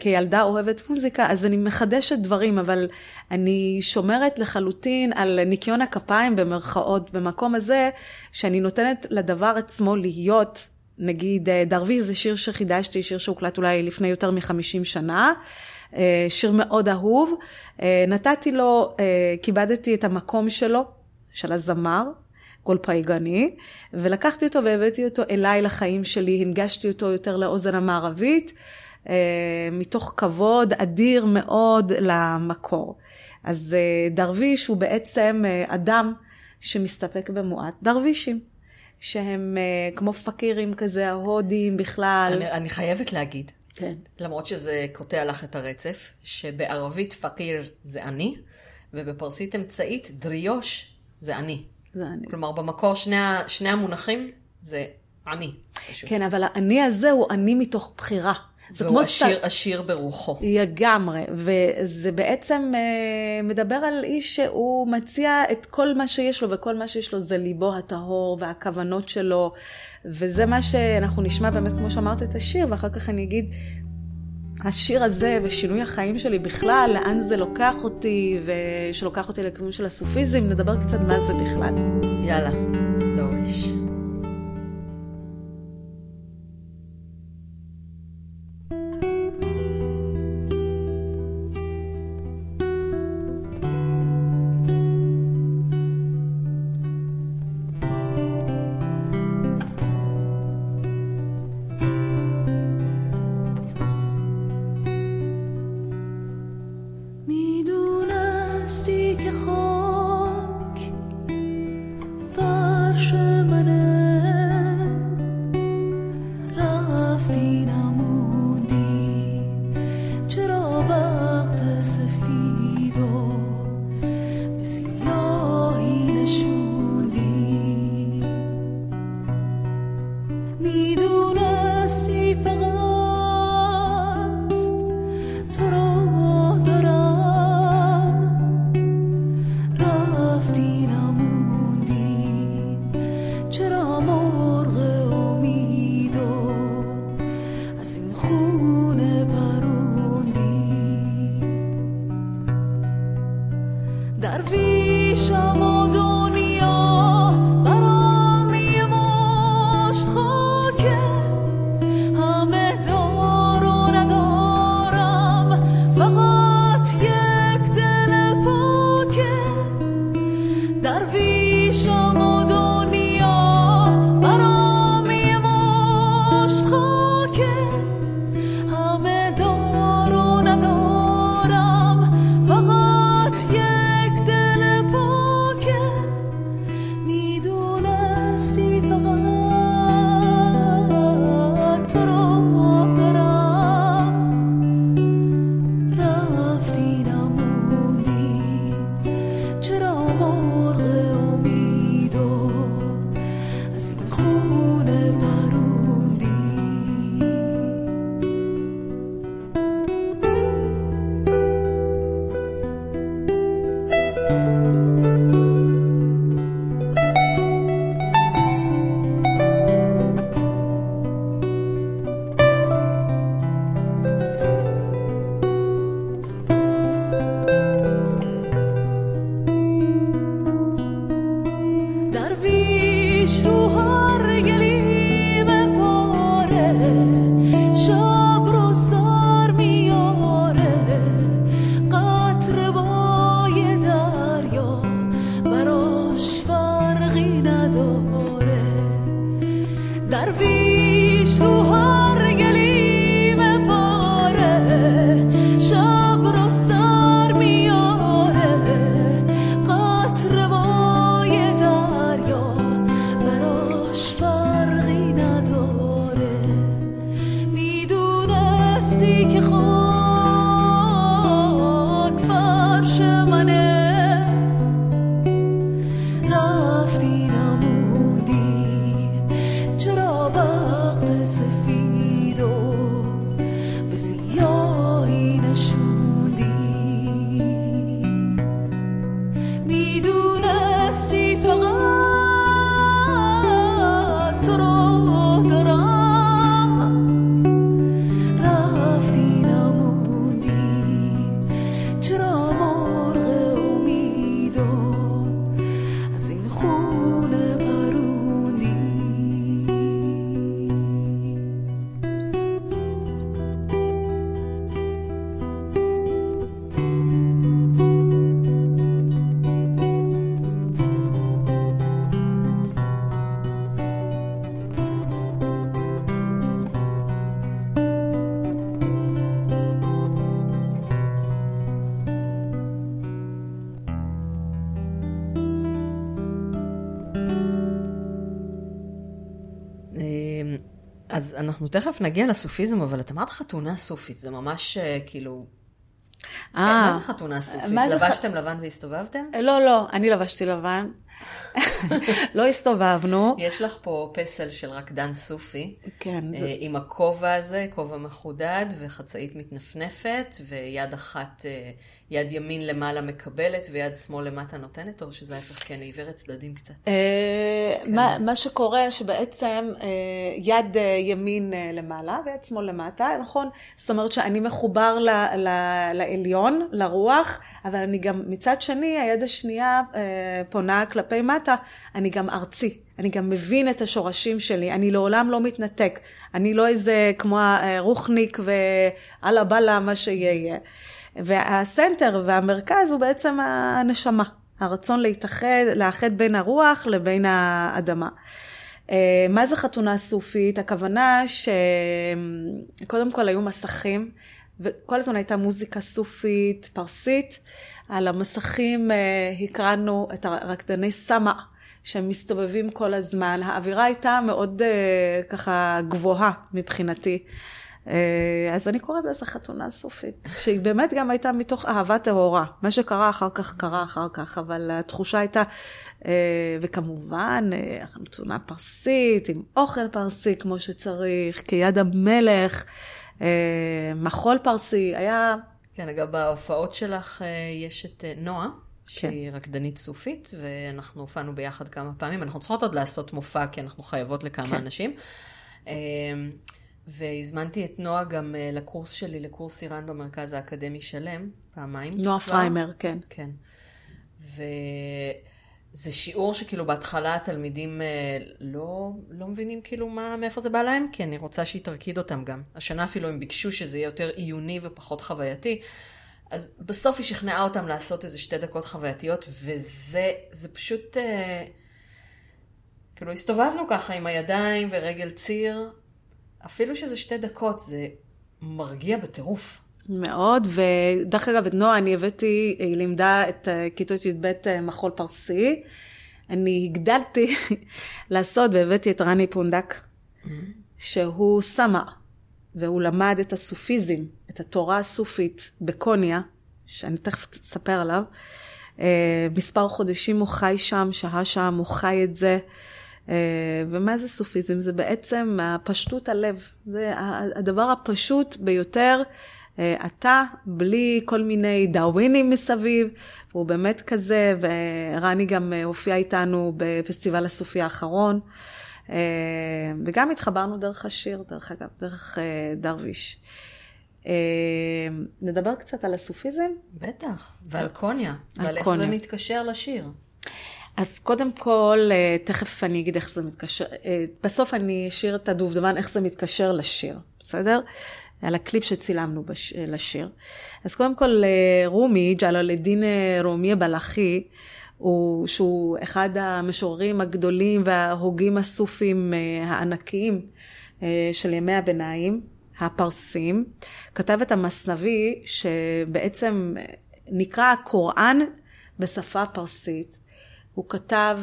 כילדה אוהבת מוזיקה, אז אני מחדשת דברים, אבל אני שומרת לחלוטין על ניקיון הכפיים במרכאות, במקום הזה, שאני נותנת לדבר עצמו להיות, נגיד דרוויש זה שיר שחידשתי, שיר שהוקלט אולי לפני יותר מ-50 שנה, שיר מאוד אהוב, נתתי לו, כיבדתי את המקום שלו, של הזמר, קול פייגני, ולקחתי אותו והבאתי אותו אליי לחיים שלי, הנגשתי אותו יותר לאוזן המערבית, מתוך כבוד אדיר מאוד למקור. אז דרוויש הוא בעצם אדם שמסתפק במועט, דרווישים. שהם כמו פקירים כזה, ההודים בכלל. אני חייבת להגיד, כן. למרות שזה קוטע לך את הרצף, שבערבית פקיר זה אני, ובפרסית אמצעית דריוש זה אני. זה אני. כלומר, במקור שני המונחים זה אני. פשוט. כן, אבל האני הזה הוא אני מתוך בחירה. והוא עשיר ברוחו. יגמרי, וזה בעצם מדבר על איש שהוא מציע את כל מה שיש לו, וכל מה שיש לו זה ליבו הטהור והכוונות שלו, וזה מה שאנחנו נשמע באמת כמו שאמרת את השיר, ואחר כך אני אגיד, השיר הזה ושינוי החיים שלי בכלל, לאן זה לוקח אותי, ושלוקח אותי לכיוון של הסופיזם, נדבר קצת מה זה בכלל. יאללה, דורש. Darvish, ruhar, galim, pare, shab, rosa. אז אנחנו תכף נגיע לסופיזם, אבל את אמרת חתונה סופית, זה ממש כאילו... מה זה חתונה סופית? לבשתם לבן והסתובבתם? לא, לא, אני לבשתי לבן. לא הסתובבנו. יש לך פה פסל של רקדן סופי. כן. עם הכובע הזה, כובע מחודד וחצאית מתנפנפת, ויד אחת, יד ימין למעלה מקבלת, ויד שמאל למטה נותנת, או שזה ההפך, כן, עיוורת צדדים קצת. מה שקורה שבעצם יד ימין למעלה ויד שמאל למטה, נכון? זאת אומרת שאני מחובר לעליון, לרוח, אבל אני גם מצד שני, היד השנייה פונה כלפי מטה, אני גם ארצי, אני גם מבין את השורשים שלי, אני לעולם לא מתנתק, אני לא איזה כמו רוחניק ועלה בלה מה שיהיה. והסנטר והמרכז הוא בעצם הנשמה, הרצון לאחד בין הרוח לבין האדמה. מה זה חתונה סופית? הכוונה שקודם כל היו מסכים, וכל הזמן הייתה מוזיקה סופית, פרסית, על המסכים הקראנו את הרקדני סמה, שהם מסתובבים כל הזמן. האווירה הייתה מאוד ככה גבוהה מבחינתי. אז אני קוראת לזה חתונה סופית, שהיא באמת גם הייתה מתוך אהבה טהורה. מה שקרה אחר כך קרה אחר כך, אבל התחושה הייתה, וכמובן, חתונה פרסית, עם אוכל פרסי כמו שצריך, כיד המלך, מחול פרסי, היה... כן, אגב, בהופעות שלך יש את נועה, שהיא רקדנית סופית, ואנחנו הופענו ביחד כמה פעמים, אנחנו צריכות עוד לעשות מופע, כי אנחנו חייבות לכמה אנשים, והזמנתי את נועה גם לקורס שלי, לקורס איראן במרכז האקדמי שלם, פעמיים. נועה פריימר, כן. כן. וזה שיעור שכאילו בהתחלה התלמידים לא מבינים כאילו מאיפה זה בא להם, כי אני רוצה שהיא תרקיד אותם גם. השנה אפילו הם ביקשו שזה יהיה יותר עיוני ופחות חווייתי, אז בסוף היא שכנעה אותם לעשות איזה 2 דקות חווייתיות, וזה פשוט, כאילו הסתובבנו ככה עם הידיים ורגל ציר, אפילו שזה 2 דקות, זה מרגיע בטירוף. מאוד, ודרך אגב את נועה אני הבאתי, היא לימדה את כיתות י"ב מחול פרסי, אני הגדלתי לעשות והבאתי את רני פונדק, שהוא סמה, והוא למד את הסופיזם, את התורה הסופית בקוניה, שאני תכף אספר עליו, מספר חודשים הוא חי שם, שעה שם הוא חי את זה, ומה זה סופיזם? זה בעצם הפשטות הלב, זה הדבר הפשוט ביותר, אתה בלי כל מיני דאווינים מסביב, והוא באמת כזה, ורני גם הופיע איתנו בפסטיבל הסופי האחרון, וגם התחברנו דרך השיר, דרך אגב, דרך דרוויש. נדבר קצת על הסופיזם? בטח, ועל קוניה, ועל איך זה מתקשר לשיר. אז קודם כל, תכף אני אגיד איך זה מתקשר, בסוף אני אשאיר את הדובדבן, איך זה מתקשר לשיר, בסדר? על הקליפ שצילמנו לשיר. אז קודם כל, רומי, ג'לאלדין רומי בלחי, שהוא אחד המשוררים הגדולים וההוגים הסופים הענקיים של ימי הביניים, הפרסים, כתב את המסנבי שבעצם נקרא הקוראן בשפה פרסית. הוא כתב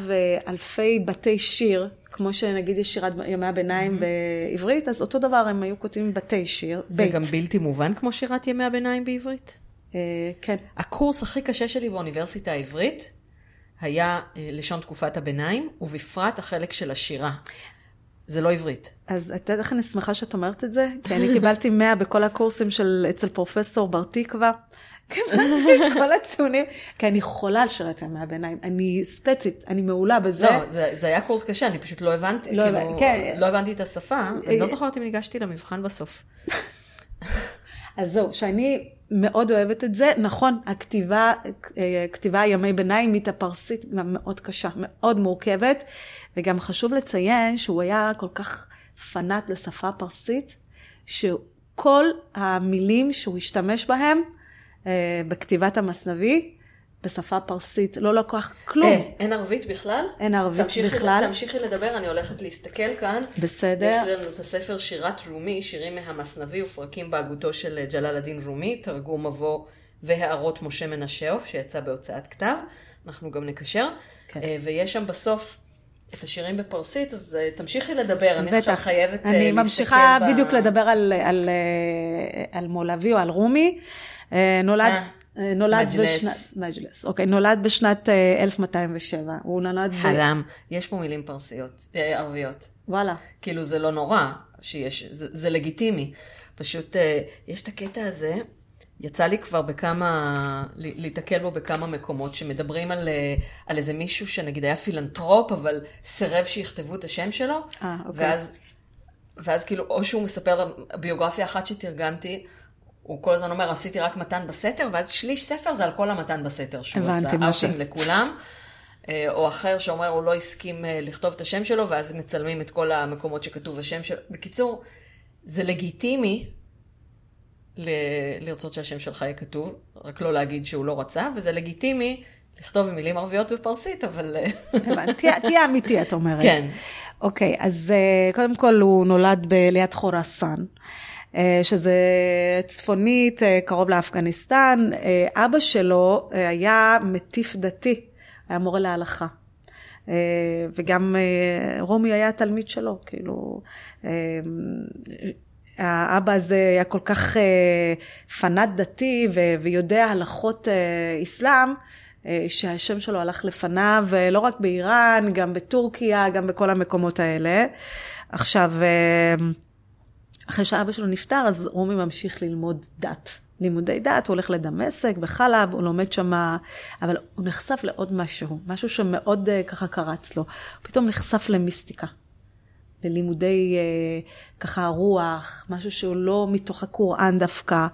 אלפי בתי שיר, כמו שנגיד יש שירת ימי הביניים בעברית, אז אותו דבר הם היו כותבים בתי שיר. זה בית. גם בלתי מובן כמו שירת ימי הביניים בעברית? כן. הקורס הכי קשה שלי באוניברסיטה העברית, היה לשון תקופת הביניים, ובפרט החלק של השירה. זה לא עברית. אז אתה איך אני שמחה שאת אומרת את זה? כי אני קיבלתי 100 בכל הקורסים אצל פרופסור ברתיקווה. קיבלתי את כל הציונים. כי אני חולה על שירת ימי הביניים. אני ספצית, אני מעולה בזה. לא, זה היה קורס קשה, אני פשוט לא הבנתי. לא הבנתי את השפה. אני לא זוכרת אם ניגשתי למבחן בסוף. אז זהו, שאני... מאוד אוהבת את זה. נכון, הכתיבה ימי ביניים הפרסית מאוד קשה, מאוד מורכבת, וגם חשוב לציין שהוא היה כל כך פנאט לשפה הפרסית, שכל המילים שהוא השתמש בהם בכתיבת המסנבי, בשפה פרסית, לא לקוח כלום. אין ערבית בכלל? אין ערבית בכלל. תמשיכי לדבר, אני הולכת להסתכל כאן. בסדר. יש לנו את הספר שירת רומי, שירים מהמסנבי ופרקים בהגותו של ג'לאלדין רומי, תרגום מבוא והערות משה מנשאוף, שיצא בהוצאת כתב. אנחנו גם נקשר. ויש שם בסוף את השירים בפרסית, אז תמשיכי לדבר, אני עכשיו חייבת להסתכל. אני ממשיכה בדיוק לדבר על מולבי או על רומי. נולד בשנת 1207. הוא נולד... חרם. יש פה מילים פרסיות, ערביות. וואלה. כאילו זה לא נורא, זה לגיטימי. פשוט יש את הקטע הזה, יצא לי כבר בכמה, להתקל בו בכמה מקומות שמדברים על איזה מישהו שנגיד היה פילנטרופ, אבל סירב שיכתבו את השם שלו. אוקיי. ואז כאילו, או שהוא מספר ביוגרפיה אחת שתרגמתי, הוא כל הזמן אומר, עשיתי רק מתן בסתר, ואז שליש ספר זה על כל המתן בסתר שהוא עשה. אוטינג לכולם. או אחר שאומר, הוא לא הסכים לכתוב את השם שלו, ואז מצלמים את כל המקומות שכתוב השם שלו. בקיצור, זה לגיטימי, לרצות שהשם שלך יהיה כתוב, רק לא להגיד שהוא לא רצה, וזה לגיטימי לכתוב עם מילים ערביות בפרסית, אבל... תהיה אמיתי, את אומרת. כן. אוקיי, אז קודם כל הוא נולד ליד חורסן, שזה צפונית, קרוב לאפגניסטן. אבא שלו היה מטיף דתי, היה מורה להלכה. וגם רומי היה תלמיד שלו, כאילו... האבא הזה היה כל כך פנאט דתי ויודע הלכות אסלאם, שהשם שלו הלך לפניו, לא רק באיראן, גם בטורקיה, גם בכל המקומות האלה. עכשיו, אחרי שאבא שלו נפטר, אז רומי ממשיך ללמוד דת. לימודי דת, הוא הולך לדמשק, בחלב, הוא לומד שמה, אבל הוא נחשף לעוד משהו, משהו שמאוד ככה קרץ לו. הוא פתאום נחשף למיסטיקה. ללימודי ככה הרוח, משהו שהוא לא מתוך הקוראן דווקא,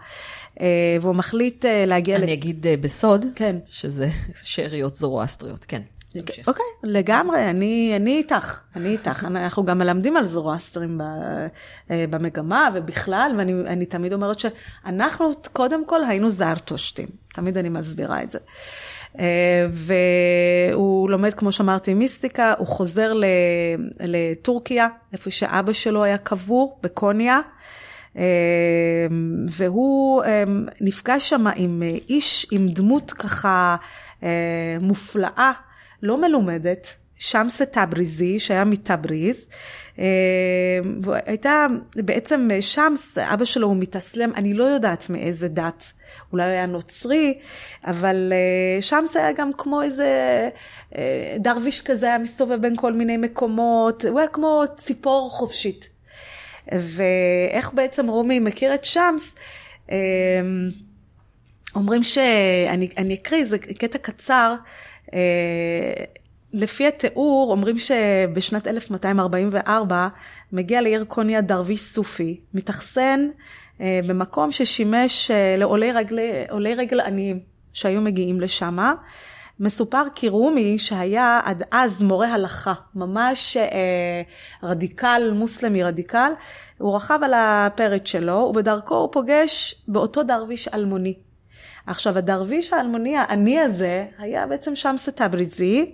והוא מחליט להגיע... אני אגיד בסוד, כן. שזה שאריות זורואסטריות, כן. תמשיך. אוקיי, לגמרי, אני איתך, אני איתך. אנחנו גם מלמדים על זורואסטרים במגמה ובכלל, ואני תמיד אומרת שאנחנו קודם כל היינו זארטושטים, תמיד אני מסבירה את זה. והוא לומד, כמו שאמרתי, מיסטיקה, הוא חוזר לטורקיה, איפה שאבא שלו היה קבור, בקוניה, והוא נפגש שם עם איש, עם דמות ככה מופלאה, לא מלומדת, שמס טבריזי, שהיה מטבריז, והייתה בעצם שמס, אבא שלו הוא מתאסלם, אני לא יודעת מאיזה דת, אולי היה נוצרי, אבל שמס היה גם כמו איזה דרוויש כזה, היה מסובב בין כל מיני מקומות, הוא היה כמו ציפור חופשית. ואיך בעצם רומי מכיר את שמס, אומרים שאני אקריא, זה קטע קצר, לפי התיאור אומרים שבשנת 1244 מגיע לעיר קוניה דרוויש סופי, מתחסן במקום ששימש לעולי רגל עניים שהיו מגיעים לשם. מסופר כי רומי שהיה עד אז מורה הלכה, ממש רדיקל, מוסלמי רדיקל, הוא רכב על הפרט שלו ובדרכו הוא פוגש באותו דרוויש אלמוני. עכשיו, הדרוויש האלמוני, העני הזה, היה בעצם שמס טבריזי,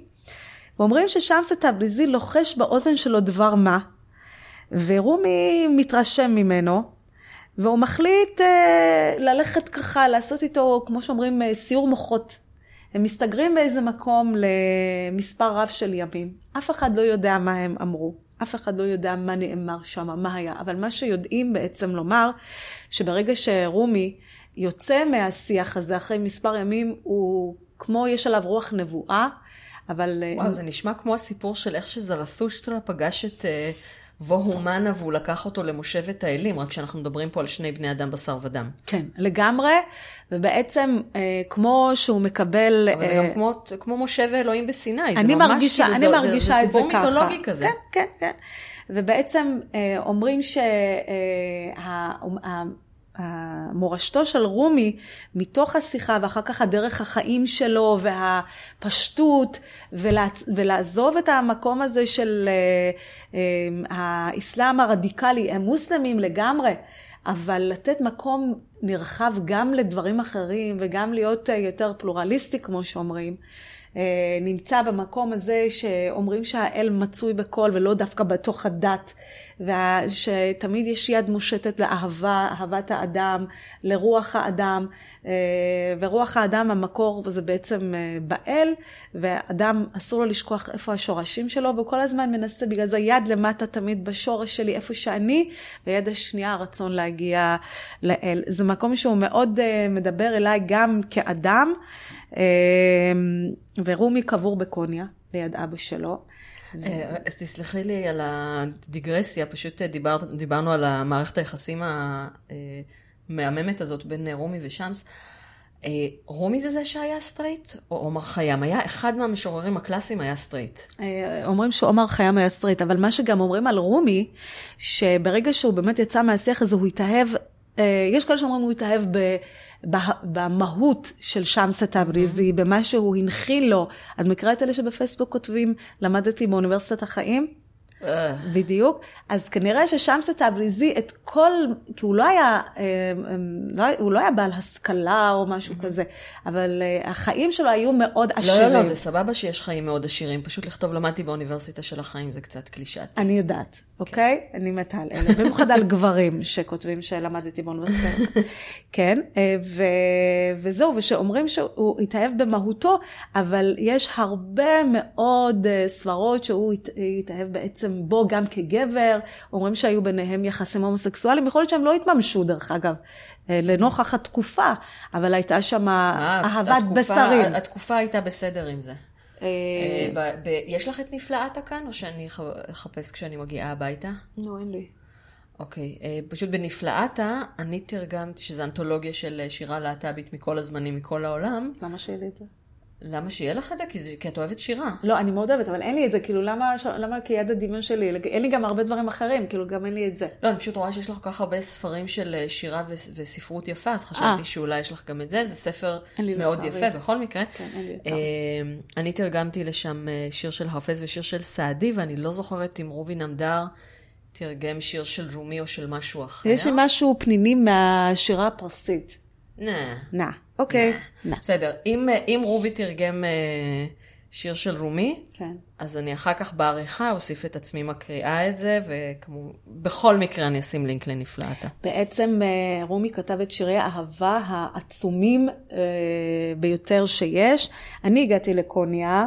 ואומרים ששמס טבריזי לוחש באוזן שלו דבר מה, ורומי מתרשם ממנו, והוא מחליט ללכת ככה, לעשות איתו, כמו שאומרים, סיור מוחות. הם מסתגרים באיזה מקום למספר רב של ימים. אף אחד לא יודע מה הם אמרו, אף אחד לא יודע מה נאמר שם, מה היה. אבל מה שיודעים בעצם לומר, שברגע שרומי, יוצא מהשיח הזה, אחרי מספר ימים, הוא כמו יש עליו רוח נבואה, אבל... וואו, זה נשמע כמו הסיפור של איך שזרתושטרה פגש את והומנה, והוא לקח אותו למושבת האלים, רק שאנחנו מדברים פה על שני בני אדם בשר ודם. כן, לגמרי, ובעצם כמו שהוא מקבל... אבל זה גם כמו משה ואלוהים בסיני, זה ממש כאילו, זה סיפור מיתולוגי כזה. כן, כן, כן. ובעצם אומרים המורשתו של רומי מתוך השיחה ואחר כך הדרך החיים שלו והפשטות ולעזוב את המקום הזה של האסלאם הרדיקלי, הם מוסלמים לגמרי, אבל לתת מקום נרחב גם לדברים אחרים וגם להיות יותר פלורליסטי כמו שאומרים, נמצא במקום הזה שאומרים שהאל מצוי בכל ולא דווקא בתוך הדת, ושתמיד יש יד מושטת לאהבה, אהבת האדם, לרוח האדם, ורוח האדם המקור זה בעצם באל, ואדם אסור לו לשכוח איפה השורשים שלו, וכל הזמן מנסה בגלל זה יד למטה תמיד בשורש שלי איפה שאני, ויד השנייה הרצון להגיע לאל. זה מקום שהוא מאוד מדבר אליי גם כאדם, ורומי קבור בקוניה ליד אבא שלו. אז תסלחי לי על הדיגרסיה, פשוט דיברנו על המערכת היחסים המהממת הזאת בין רומי ושמס. רומי זה שהיה סטרייט או עומר חיים? היה אחד מהמשוררים הקלאסיים היה סטרייט. אומרים שעומר חיים היה סטרייט, אבל מה שגם אומרים על רומי, שברגע שהוא באמת יצא מהשיח הזה הוא התאהב, יש כאלה שאומרים הוא התאהב במהות של שמס התבריזי, במה שהוא הנחיל לו. את מכירה את אלה שבפייסבוק כותבים, למדתי באוניברסיטת החיים? בדיוק. אז כנראה ששמס התבריזי את כל, כי הוא לא היה בעל השכלה או משהו כזה, אבל החיים שלו היו מאוד עשירים. לא, זה סבבה שיש חיים מאוד עשירים, פשוט לכתוב למדתי באוניברסיטה של החיים, זה קצת קלישאתי. אני יודעת, אוקיי? אני מתה על אלה, במיוחד על גברים שכותבים שלמדתי באוניברסיטה. כן, וזהו, ושאומרים שהוא התאהב במהותו, אבל יש הרבה מאוד סברות שהוא התאהב בעצם בו גם כגבר, אומרים שהיו ביניהם יחסים הומוסקסואליים, יכול להיות שהם לא התממשו דרך אגב, לנוכח התקופה, אבל הייתה שם אהבת בשרים. התקופה הייתה בסדר עם זה. יש לך את נפלאת כאן, או שאני אחפש כשאני מגיעה הביתה? לא, אין לי. אוקיי, פשוט בנפלאתה, אני תרגמתי, שזו אנתולוגיה של שירה להט"בית מכל הזמנים, מכל העולם. למה שאלה את זה? למה שיהיה לך את זה? כי את אוהבת שירה. לא, אני מאוד אוהבת, אבל אין לי את זה. כאילו, למה כיד הדמיון שלי? אין לי גם הרבה דברים אחרים, כאילו, גם אין לי את זה. לא, אני פשוט רואה שיש לך כל כך הרבה ספרים של שירה וספרות יפה, אז חשבתי שאולי יש לך גם את זה. זה ספר מאוד יפה, בכל מקרה. כן, אין לי לצערי. אני תרגמתי לשם שיר של חפז ושיר של סעדי, ואני לא זוכרת אם רובי נמדר תרגם שיר של רומי או של משהו אחר. יש לי משהו פניני מהשירה הפרסית. נא. אוקיי. בסדר. אם רובי תרגם שיר של רומי, אז אני אחר כך בעריכה אוסיף את עצמי מקריאה את זה, ובכל מקרה אני אשים לינק לנפלאתה. בעצם רומי כתב את שירי האהבה העצומים ביותר שיש. אני הגעתי לקוניה,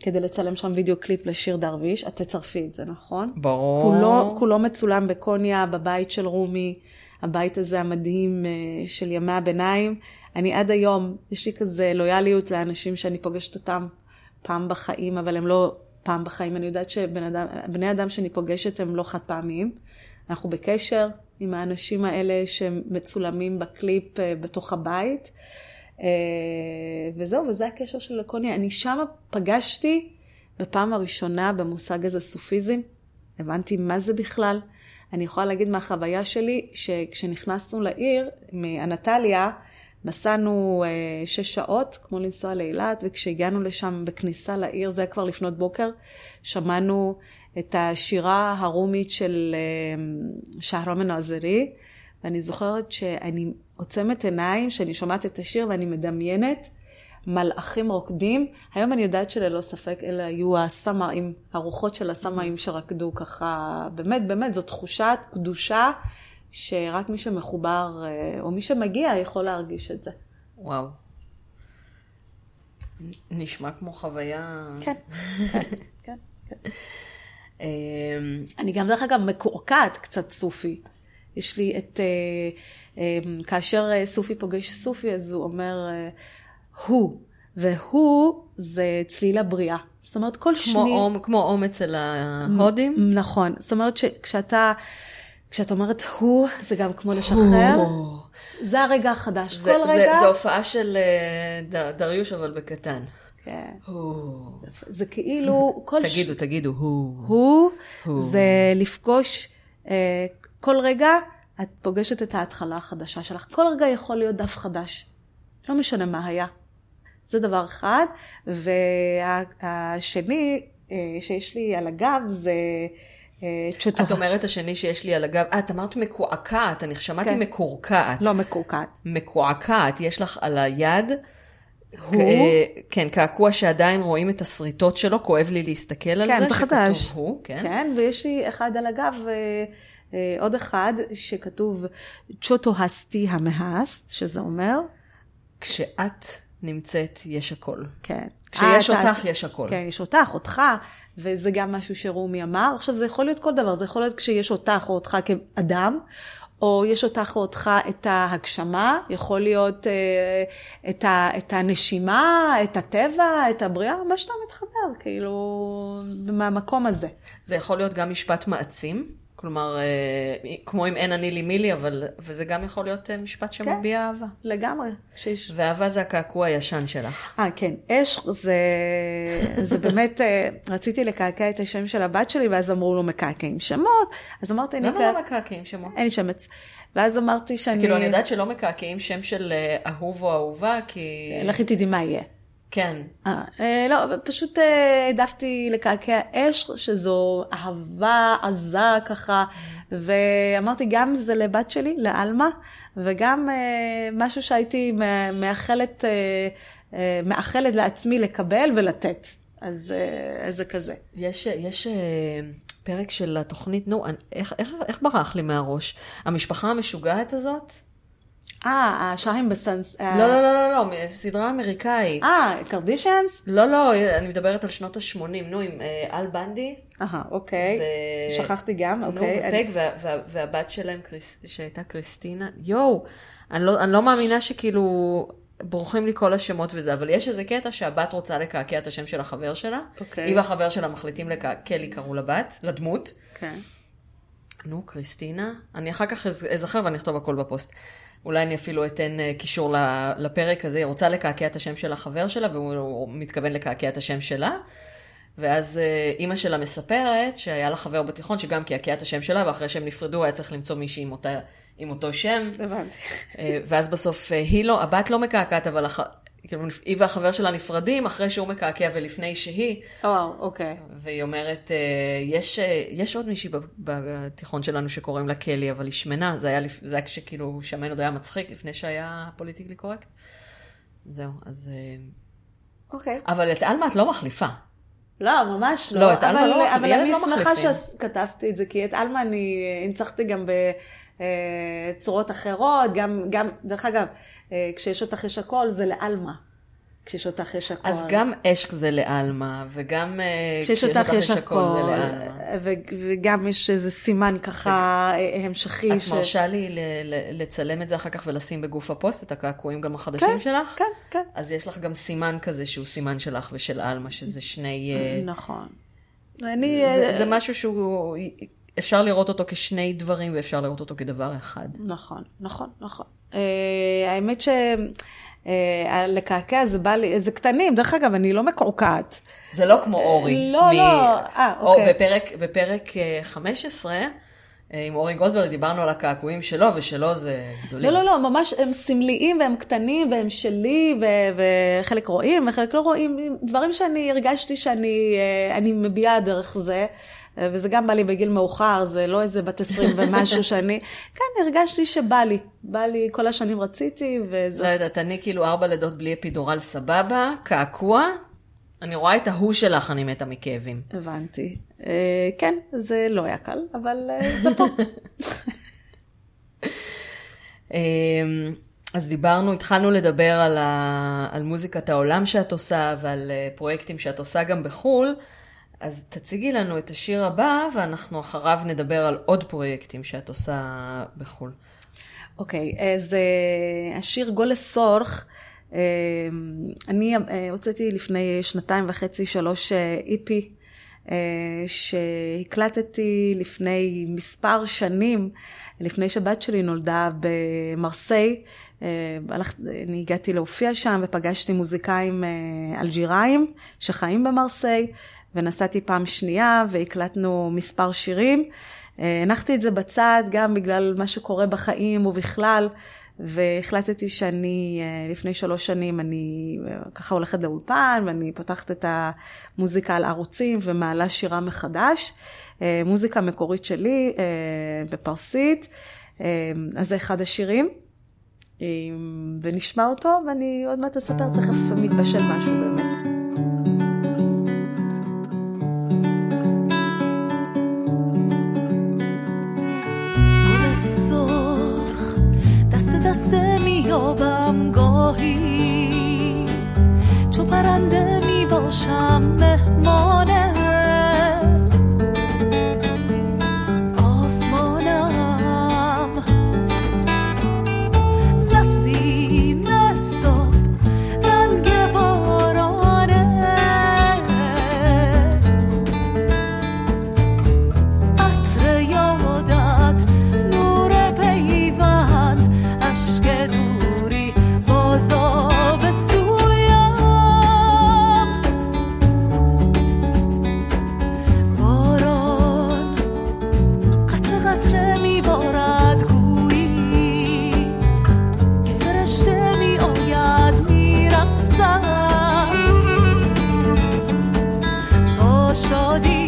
כדי לצלם שם וידאו קליפ לשיר דרוויש, את תצרפי את זה, נכון? ברור. כולו מצולם בקוניה, בבית של רומי, הבית הזה המדהים של ימי הביניים. אני עד היום, יש לי כזה לויאליות לאנשים שאני פוגשת אותם פעם בחיים, אבל הם לא פעם בחיים. אני יודעת שבני אדם שאני פוגשת הם לא חד פעמים. אנחנו בקשר עם האנשים האלה שמצולמים בקליפ בתוך הבית. וזהו, וזה הקשר של לקוניה. אני שמה פגשתי בפעם הראשונה במושג הזה סופיזם. הבנתי מה זה בכלל. אני יכולה להגיד מהחוויה שלי, שכשנכנסנו לעיר, מאנטליה, נסענו 6 שעות, כמו לנסוע לאילת, וכשהגענו לשם בכניסה לעיר, זה היה כבר לפנות בוקר, שמענו את השירה הרומית של שהרמן העזרי, ואני זוכרת שאני עוצמת עיניים, שאני שומעת את השיר ואני מדמיינת, מלאכים רוקדים. היום אני יודעת שללא ספק אלה היו הסמאים, הרוחות של הסמאים שרקדו ככה. באמת, באמת, זו תחושת קדושה שרק מי שמחובר או מי שמגיע יכול להרגיש את זה. וואו. נשמע כמו חוויה. כן, כן, כן, כן. אני גם דרך אגב מקורקעת קצת סופי. יש לי את, כאשר סופי פוגש סופי, אז הוא אומר, הוא, והוא זה צליל הבריאה. זאת אומרת, כל שני... כמו עום אצל ההודים? נכון. זאת אומרת שכשאת אומרת הוא, זה גם כמו לשחרר. זה הרגע החדש. כל רגע... זה הופעה של דריוש, אבל בקטן. זה כאילו... תגידו, הוא. הוא זה לפגוש... כל רגע את פוגשת את ההתחלה החדשה שלך. כל רגע יכול להיות דף חדש. לא משנה מה היה. זה דבר אחד. והשני שיש לי על הגב זה... את אומרת השני שיש לי על הגב. את אמרת מקועקעת. אני שמעתי מקורקעת. לא מקורקעת. מקועקעת. יש לך על היד הוא? כן, קעקוע שעדיין רואים את הסריטות שלו, כואב לי להסתכל על זה. כן, זה חדש. כן, ויש לי אחד על הגב, עוד אחד שכתוב, צ'וטו הסטי המהסט, שזה אומר, כשאת נמצאת יש הכל. כן. כשיש אותך יש הכל. כן, יש אותך, אותך, וזה גם משהו שרומי אמר. עכשיו, זה יכול להיות כל דבר, זה יכול להיות כשיש אותך או אותך כאדם, או יש אותך או אותך את ההגשמה, יכול להיות את הנשימה, את הטבע, את הבריאה, מה שאתה מתחבר, כאילו, מהמקום הזה. זה יכול להיות גם משפט מעצים, כלומר, כמו אם אין אני לי מילי, אבל, וזה גם יכול להיות משפט שמביע אהבה. כן, לגמרי. ואהבה זה הקעקוע הישן שלך. כן, אש זה באמת, רציתי לקעקע את השם של הבת שלי, ואז אמרו לו מקעקעים שמות, אז אמרתי... למה לא מקעקעים שמות? אין לי שמץ. ואז אמרתי שאני... כאילו, אני יודעת שלא מקעקעים שם של אהוב או אהובה, כי... לכי תדעי מה יהיה. כן. לא, פשוט העדפתי לקעקע אש, שזו אהבה עזה ככה, ואמרתי גם זה לבת שלי, לאלמה, וגם משהו שהייתי מאחלת לעצמי לקבל ולתת. אז זה כזה. יש פרק של התוכנית, נו, איך ברח לי מהראש? המשפחה המשוגעת הזאת? השיים בסנס... לא, סדרה אמריקאית. קרדישנס? לא, אני מדברת על שנות ה-80, נו, עם אל בנדי. אוקיי, שכחתי גם, אוקיי. נו, ופג, והבת שלהם שהייתה קריסטינה, יואו, אני לא מאמינה שכאילו... בורחים לי כל השמות וזה, אבל יש איזה קטע שהבת רוצה לקעקע את השם של החבר שלה, היא והחבר שלה מחליטים לקעקע, לי קראו לבת, לדמות. נו, קריסטינה, אני אחר כך אזכר ואני אכתוב הכל בפוסט. אולי אני אפילו אתן קישור לפרק הזה, היא רוצה לקעקע את השם של החבר שלה, והוא מתכוון לקעקע את השם שלה, ואז אימא שלה מספרת שהיה לה חבר בתיכון, שגם קעקע את השם שלה, ואחרי שהם נפרדו, היה צריך למצוא מישהי עם אותו שם. ואז בסוף היא לא, הבת לא מקעקעת, אבל היא והחבר שלה נפרדים, אחרי שהוא מקעקע ולפני שהיא. אוקיי. והיא אומרת, יש עוד מישהי בתיכון שלנו שקוראים לה קלי, אבל היא שמנה, זה היה כשכאילו שמן עוד היה מצחיק, לפני שהיה פוליטיקלי קורקט. זהו, אז... אוקיי. אבל את אלמה את לא מחליפה. לא, ממש לא. לא, את אלמה לא מחליפה. אבל אני שמחה שכתבתי את זה, כי את אלמה אני הנצחתי גם ב... צורות אחרות, גם דרך אגב, כשיש אותך יש הכל, זה לאלמה. כשיש אותך יש הכל. אז גם אשק זה לאלמה, וגם כשיש אותך יש הכל, זה לאלמה. וגם יש איזה סימן ככה המשכי. את מרשה לי לצלם את זה אחר כך ולשים בגוף הפוסט את הקעקועים גם החדשים שלך? כן, כן. אז יש לך גם סימן כזה שהוא סימן שלך ושל אלמה, שזה שני... נכון. זה משהו שהוא... אפשר לראות אותו כשני דברים, ואפשר לראות אותו כדבר אחד. נכון, נכון, נכון. האמת שלקעקע זה בא לי, זה קטנים, דרך אגב, אני לא מקורקעת. זה לא כמו אורי. לא. אוקיי. בפרק 15, עם אורי גולדברג, דיברנו על הקעקועים שלו, ושלו זה גדולים. לא, ממש הם סמליים, והם קטנים, והם שלי, וחלק רואים, וחלק לא רואים, דברים שאני הרגשתי שאני מביעה דרך זה, וזה גם בא לי בגיל מאוחר, זה לא איזה בת 20 ומשהו שאני, כאן הרגשתי שבא לי כל השנים רציתי, וזה... לא יודעת, אני כאילו 4 לידות בלי אפידורל סבבה, קעקוע, אני רואה את ההוא שלך, אני מתה מכאבים. הבנתי. כן, זה לא היה קל, אבל זה פה. אז דיברנו, התחלנו לדבר על מוזיקת העולם שאת עושה, ועל פרויקטים שאת עושה גם בחול, אז תציגי לנו את השיר הבא, ואנחנו אחריו נדבר על עוד פרויקטים שאת עושה בחול. אוקיי, אז השיר גולה סורך, אני הוצאתי לפני 2.5-3 איפי, שהקלטתי לפני מספר שנים, לפני שבת שלי נולדה במרסיי, אני הגעתי להופיע שם ופגשתי מוזיקאים אלג'יראים שחיים במרסיי, ונסעתי פעם שנייה והקלטנו מספר שירים. הנחתי את זה בצד גם בגלל מה שקורה בחיים ובכלל, והחלטתי שאני לפני 3 שנים אני ככה הולכת לאולפן ואני פותחת את המוזיקה על ערוצים ומעלה שירה מחדש. מוזיקה מקורית שלי בפרסית, אז זה אחד השירים. ונשמע אותו, ואני עוד מעט אספר, תכף מתבשל משהו באמת. یابم گاهی چو پرنده می باشم مهمانه آسمانم نسیم صبح رنگ بارانه عطر یادت نور پیوند عشق دو زاب سویم باران قطره قطره می بارد گویی که فرشته می آید می رقصد با شادی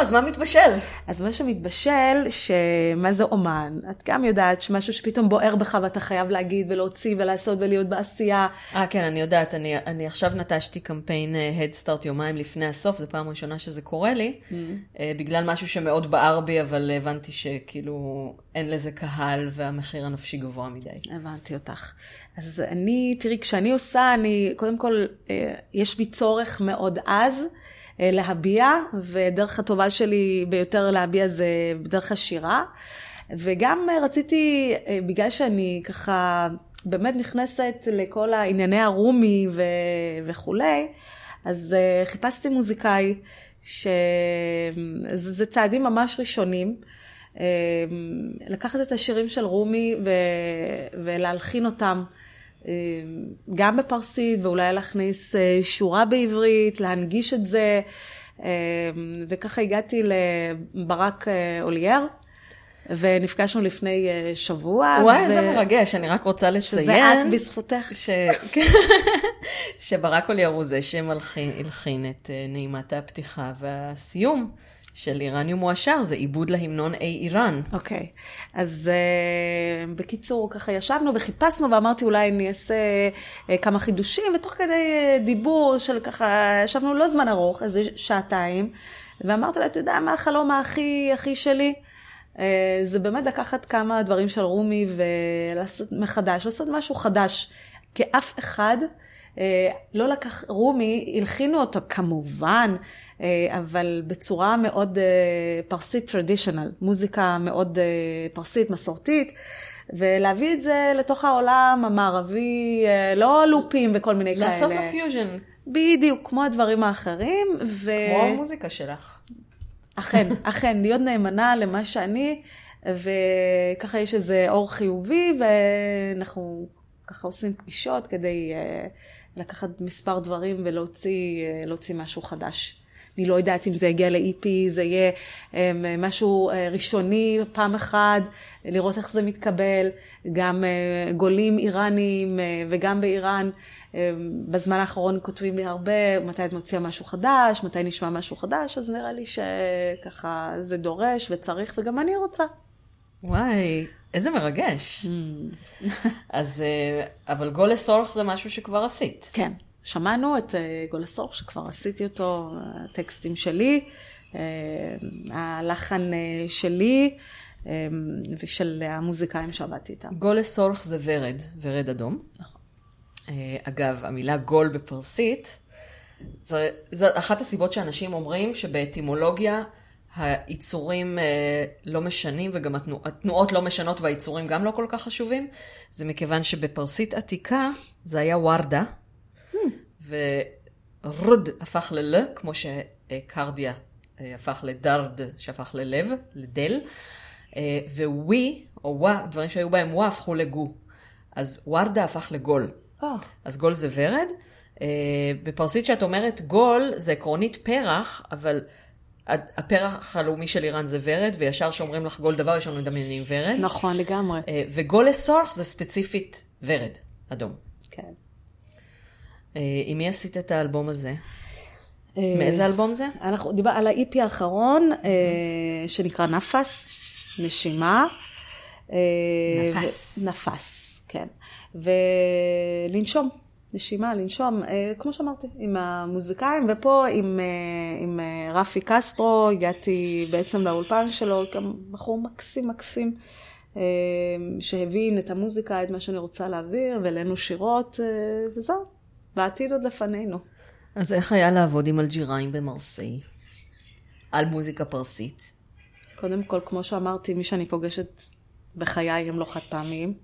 אז מה מתבשל? אז מה שמתבשל, שמה זה אומן? את גם יודעת שמשהו שפתאום בוער בך ואתה חייב להגיד ולהוציא ולעשות ולהיות בעשייה. כן, אני יודעת. אני עכשיו נטשתי קמפיין Head Start יומיים לפני הסוף, זו פעם ראשונה שזה קורה לי, בגלל משהו שמאוד בער בי, אבל הבנתי שכאילו אין לזה קהל והמחיר הנפשי גבוה מדי. הבנתי אותך. אז אני, תראי, כשאני עושה, אני קודם כל, יש בי צורך מאוד אז, להביע, ודרך הטובה שלי ביותר להביע זה בדרך השירה, וגם רציתי, בגלל שאני ככה באמת נכנסת לכל הענייני הרומי וכו', אז חיפשתי מוזיקאי, שזה צעדים ממש ראשונים, לקחת את השירים של רומי ולהלחין אותם, גם בפרסית, ואולי להכניס שורה בעברית, להנגיש את זה, וככה הגעתי לברק אולייר, ונפגשנו לפני שבוע. וואי, זה מרגש, אני רק רוצה לציין. שזה את בזכותך. שברק אולייר הוא זה שמלחין את נעימת הפתיחה והסיום. של איראניום מועשר, זה עיבוד להמנון אי איראן. אוקיי, אז בקיצור, ככה ישבנו וחיפשנו, ואמרתי אולי אני אעשה כמה חידושים, ותוך כדי דיבור של ככה, ישבנו לא זמן ארוך, איזה שעתיים, ואמרתי לה, אתה יודע מה החלום הכי שלי? זה באמת לקחת כמה דברים של רומי, ולעשות מחדש, לעשות משהו חדש, כאף אחד, לא לקח, רומי, הלחינו אותו כמובן, אבל בצורה מאוד פרסית טרדישנל, מוזיקה מאוד פרסית, מסורתית, ולהביא את זה לתוך העולם המערבי, לא לופים וכל מיני כאלה. לעשות לו פיוז'ן. בדיוק, כמו הדברים האחרים. כמו המוזיקה שלך. אכן, אכן, להיות נאמנה למה שאני, וככה יש איזה אור חיובי, ואנחנו ככה עושים פגישות כדי לקחת מספר דברים ולהוציא משהו חדש. אני לא יודעת אם זה יגיע ל-EP, זה יהיה משהו ראשוני פעם אחת, לראות איך זה מתקבל, גם גולים איראנים וגם באיראן, בזמן האחרון כותבים לי הרבה, מתי את מוציאה משהו חדש, מתי נשמע משהו חדש, אז נראה לי שככה זה דורש וצריך וגם אני רוצה. וואי, איזה מרגש. אז, אבל גול לסורך זה משהו שכבר עשית. כן. שמענו את גולסור שכבר עשיתי אותו, הטקסטים שלי, הלחן שלי ושל המוזיקאים שעבדתי איתם. גולסור זה ורד, ורד אדום. נכון. אגב, המילה גול בפרסית, זה אחת הסיבות שאנשים אומרים שבאטימולוגיה היצורים לא משנים וגם התנועות לא משנות והיצורים גם לא כל כך חשובים. זה מכיוון שבפרסית עתיקה זה היה וורדה. ורד הפך ל-ל, כמו שקרדיה הפך לדרד, שהפך ללב, לדל, ווי, או ווה, דברים שהיו בהם ווה, הפכו לגו. אז וורדה הפך לגול. אז גול זה ורד. בפרסית שאת אומרת גול, זה עקרונית פרח, אבל הפרח הלאומי של איראן זה ורד, וישר שאומרים לך גול דבר, יש לנו מדמיינים ורד. נכון, לגמרי. וגול לסורך זה ספציפית ורד, אדום. כן. עם מי עשית את האלבום הזה? מאיזה אלבום זה? אנחנו דיברנו על ה-EP האחרון, שנקרא נפס, נשימה. נפס. נפס, כן. ולנשום, נשימה, לנשום, כמו שאמרתי, עם המוזיקאים, ופה עם רפי קסטרו, הגעתי בעצם לאולפן שלו, גם בחור מקסים מקסים, שהבין את המוזיקה, את מה שאני רוצה להעביר, ולנו שירות, וזהו. בעתיד עוד לפנינו. אז איך היה לעבוד עם אלג'יראים במרסיי? על מוזיקה פרסית? קודם כל, כמו שאמרתי, מי שאני פוגשת בחיי הם לא חד פעמיים.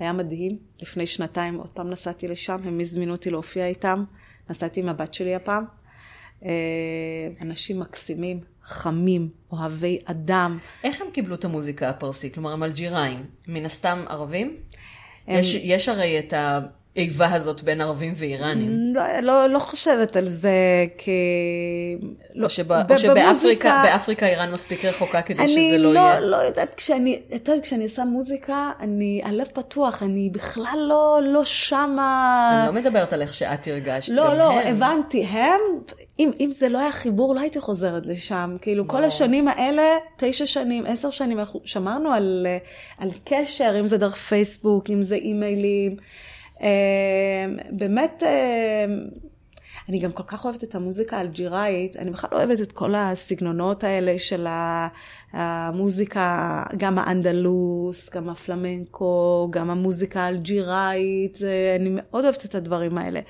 היה מדהים. לפני שנתיים עוד פעם נסעתי לשם, הם הזמינו אותי להופיע איתם. נסעתי עם הבת שלי הפעם. אנשים מקסימים, חמים, אוהבי אדם. איך הם קיבלו את המוזיקה הפרסית? כלומר, הם אלג'יראים. מן הסתם ערבים? הם... יש הרי את ה... איבה הזאת בין ערבים ואיראנים. לא חושבת על זה, כי... או שבאפריקה איראן מספיק רחוקה כדי שזה לא יהיה. אני לא יודעת, כשאני עושה מוזיקה, אני הלב פתוח, אני בכלל לא שמה... אני לא מדברת על איך שאת הרגשת. לא, הבנתי, הם... אם זה לא היה חיבור, לא הייתי חוזרת לשם. כאילו, כל השנים האלה, 9 שנים, 10 שנים, שמרנו על קשר, אם זה דרך פייסבוק, אם זה אימיילים, באמת, אני גם כל כך אוהבת את המוזיקה האלג'יראית, אני בכלל אוהבת את כל הסגנונות האלה של המוזיקה, גם האנדלוס, גם הפלמנקו, גם המוזיקה האלג'יראית, אני מאוד אוהבת את הדברים האלה.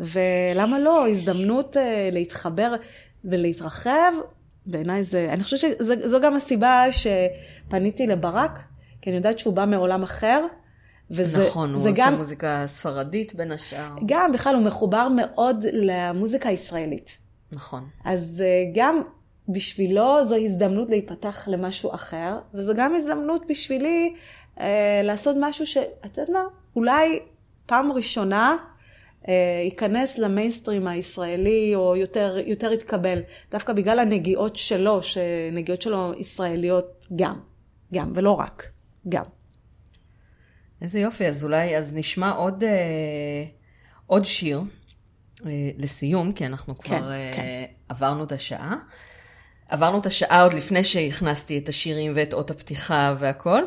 ולמה לא? הזדמנות להתחבר ולהתרחב, בעיניי זה, אני חושבת שזו גם הסיבה שפניתי לברק, כי אני יודעת שהוא בא מעולם אחר, נכון, הוא עושה מוזיקה ספרדית בין השאר. גם בכלל הוא מחובר מאוד למוזיקה הישראלית. נכון. אז גם בשבילו זו הזדמנות להיפתח למשהו אחר, וזו גם הזדמנות בשבילי לעשות משהו שאתה יודע מה, אולי פעם ראשונה ייכנס למיינסטרים הישראלי או יותר יתקבל, דווקא בגלל הנגיעות שלו, שנגיעות שלו ישראליות גם, ולא רק, גם. איזה יופי, אז אולי, אז נשמע עוד שיר לסיום, כי אנחנו כבר עברנו את השעה. עברנו את השעה עוד לפני שהכנסתי את השירים ואת אות הפתיחה והכל.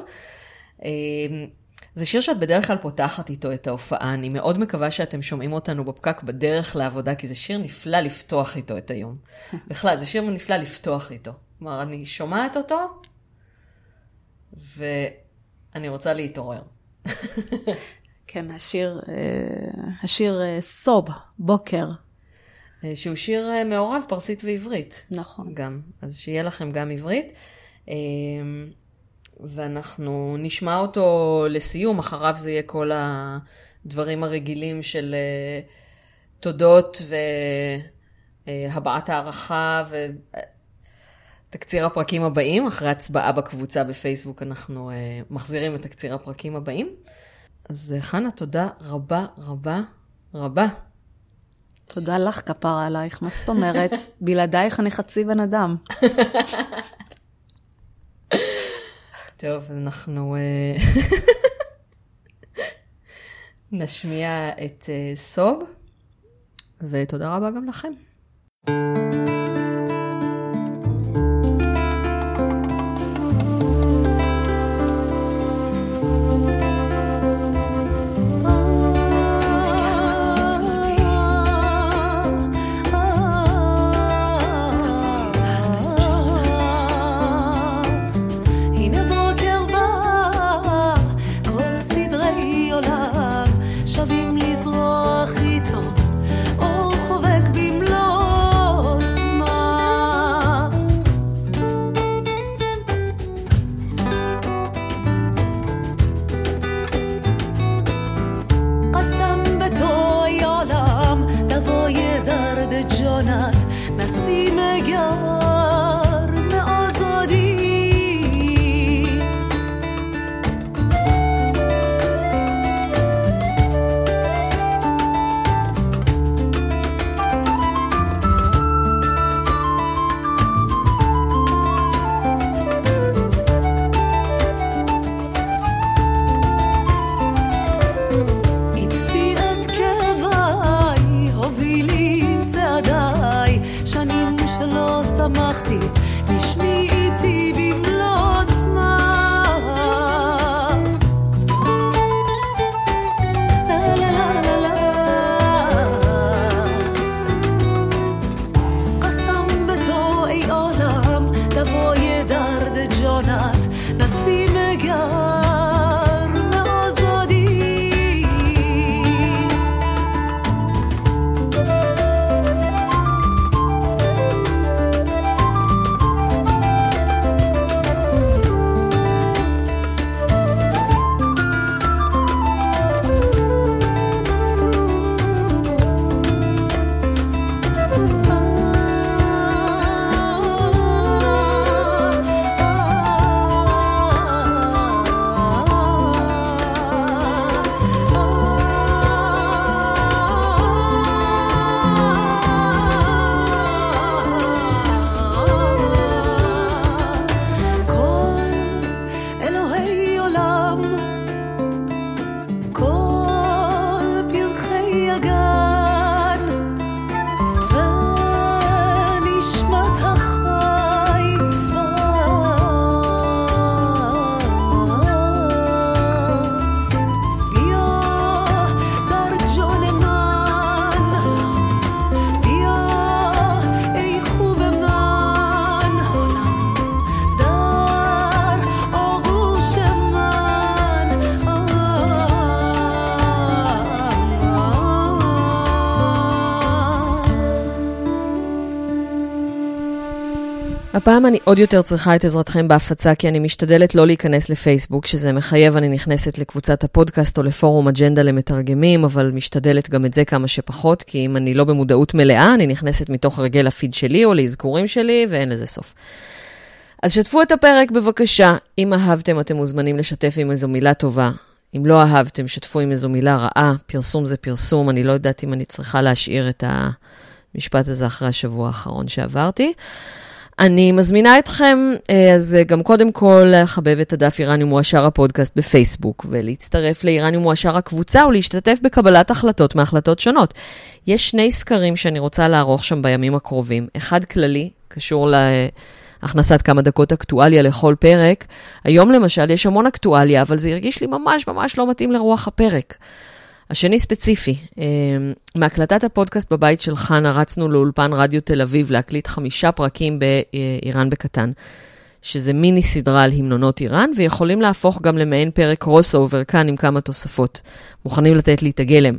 זה שיר שאת בדרך כלל פותחת איתו את ההופעה. אני מאוד מקווה שאתם שומעים אותנו בפקק בדרך לעבודה, כי זה שיר נפלא לפתוח איתו את היום. בכלל, זה שיר נפלא לפתוח איתו. כלומר, אני שומעת אותו, ואני רוצה להתעורר. כן, השיר סוב, בוקר. שהוא שיר מעורב פרסית ועברית. נכון. גם, אז שיהיה לכם גם עברית. ואנחנו נשמע אותו לסיום, אחריו זה יהיה כל הדברים הרגילים של תודות והבעת הערכה ותקציר הפרקים הבאים. אחרי הצבעה בקבוצה בפייסבוק אנחנו מחזירים את תקציר הפרקים הבאים. אז חנה, תודה רבה רבה רבה. תודה לך, כפרה עלייך, מה זאת אומרת? בלעדייך אני חצי בן אדם. טוב, אנחנו נשמיע את סוב, ותודה רבה גם לכם. הפעם אני עוד יותר צריכה את עזרתכם בהפצה, כי אני משתדלת לא להיכנס לפייסבוק, שזה מחייב, אני נכנסת לקבוצת הפודקאסט או לפורום אג'נדה למתרגמים, אבל משתדלת גם את זה כמה שפחות, כי אם אני לא במודעות מלאה, אני נכנסת מתוך הרגל הפיד שלי או להזכורים שלי, ואין לזה סוף. אז שתפו את הפרק בבקשה, אם אהבתם אתם מוזמנים לשתף עם איזו מילה טובה, אם לא אהבתם שתפו עם איזו מילה רעה, פרסום זה פרסום, אני לא יודעת אם אני צריכה להשאיר את המשפט הזה אחרי השבוע האחרון שעברתי. אני מזמינה אתכם, אז גם קודם כל לחבב את הדף איראניום מועשר הפודקאסט בפייסבוק, ולהצטרף לאיראניום מועשר הקבוצה, ולהשתתף בקבלת החלטות מהחלטות שונות. יש שני סקרים שאני רוצה לערוך שם בימים הקרובים. אחד כללי, קשור להכנסת כמה דקות אקטואליה לכל פרק. היום למשל יש המון אקטואליה, אבל זה הרגיש לי ממש ממש לא מתאים לרוח הפרק. השני ספציפי, מהקלטת הפודקאסט בבית של חנה, רצנו לאולפן רדיו תל אביב להקליט 5 פרקים באיראן בקטן, שזה מיני סדרה על המנונות איראן, ויכולים להפוך גם למעין פרק קרוס אובר כאן עם כמה תוספות. מוכנים לתת לי את הגלם.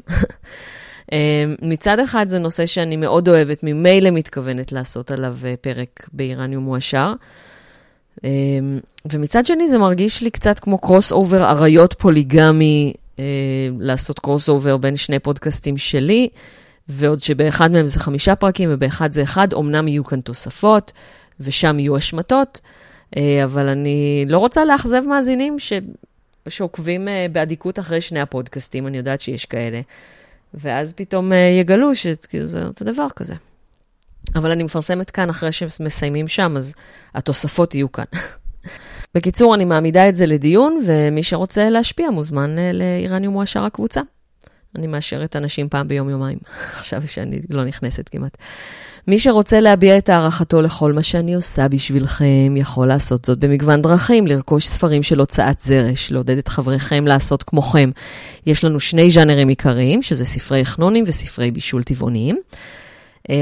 מצד אחד זה נושא שאני מאוד אוהבת, ממילא מתכוונת לעשות עליו פרק באיראניום מועשר, ומצד שני זה מרגיש לי קצת כמו קרוס אובר עריות פוליגמי, לעשות קרוס אובר בין שני פודקאסטים שלי, ועוד שבאחד מהם זה 5 פרקים, ובאחד זה 1, אמנם יהיו כאן תוספות, ושם יהיו השמטות, אבל אני לא רוצה לאכזב מאזינים שעוקבים באדיקות אחרי שני הפודקאסטים, אני יודעת שיש כאלה, ואז פתאום יגלו שזה אותו דבר כזה. אבל אני מפרסמת כאן אחרי שמסיימים שם, אז התוספות יהיו כאן. בקיצור, אני מעמידה את זה לדיון, ומי שרוצה להשפיע מוזמן לאיראניום מועשר הקבוצה. אני מאשרת אנשים פעם ביום יומיים. עכשיו שאני לא נכנסת כמעט. מי שרוצה להביע את הערכתו לכל מה שאני עושה בשבילכם, יכול לעשות זאת במגוון דרכים, לרכוש ספרים של הוצאת זרש, לעודד את חבריכם לעשות כמוכם. יש לנו 2 ז'אנרים עיקריים, שזה ספרי חנונים וספרי בישול טבעוניים.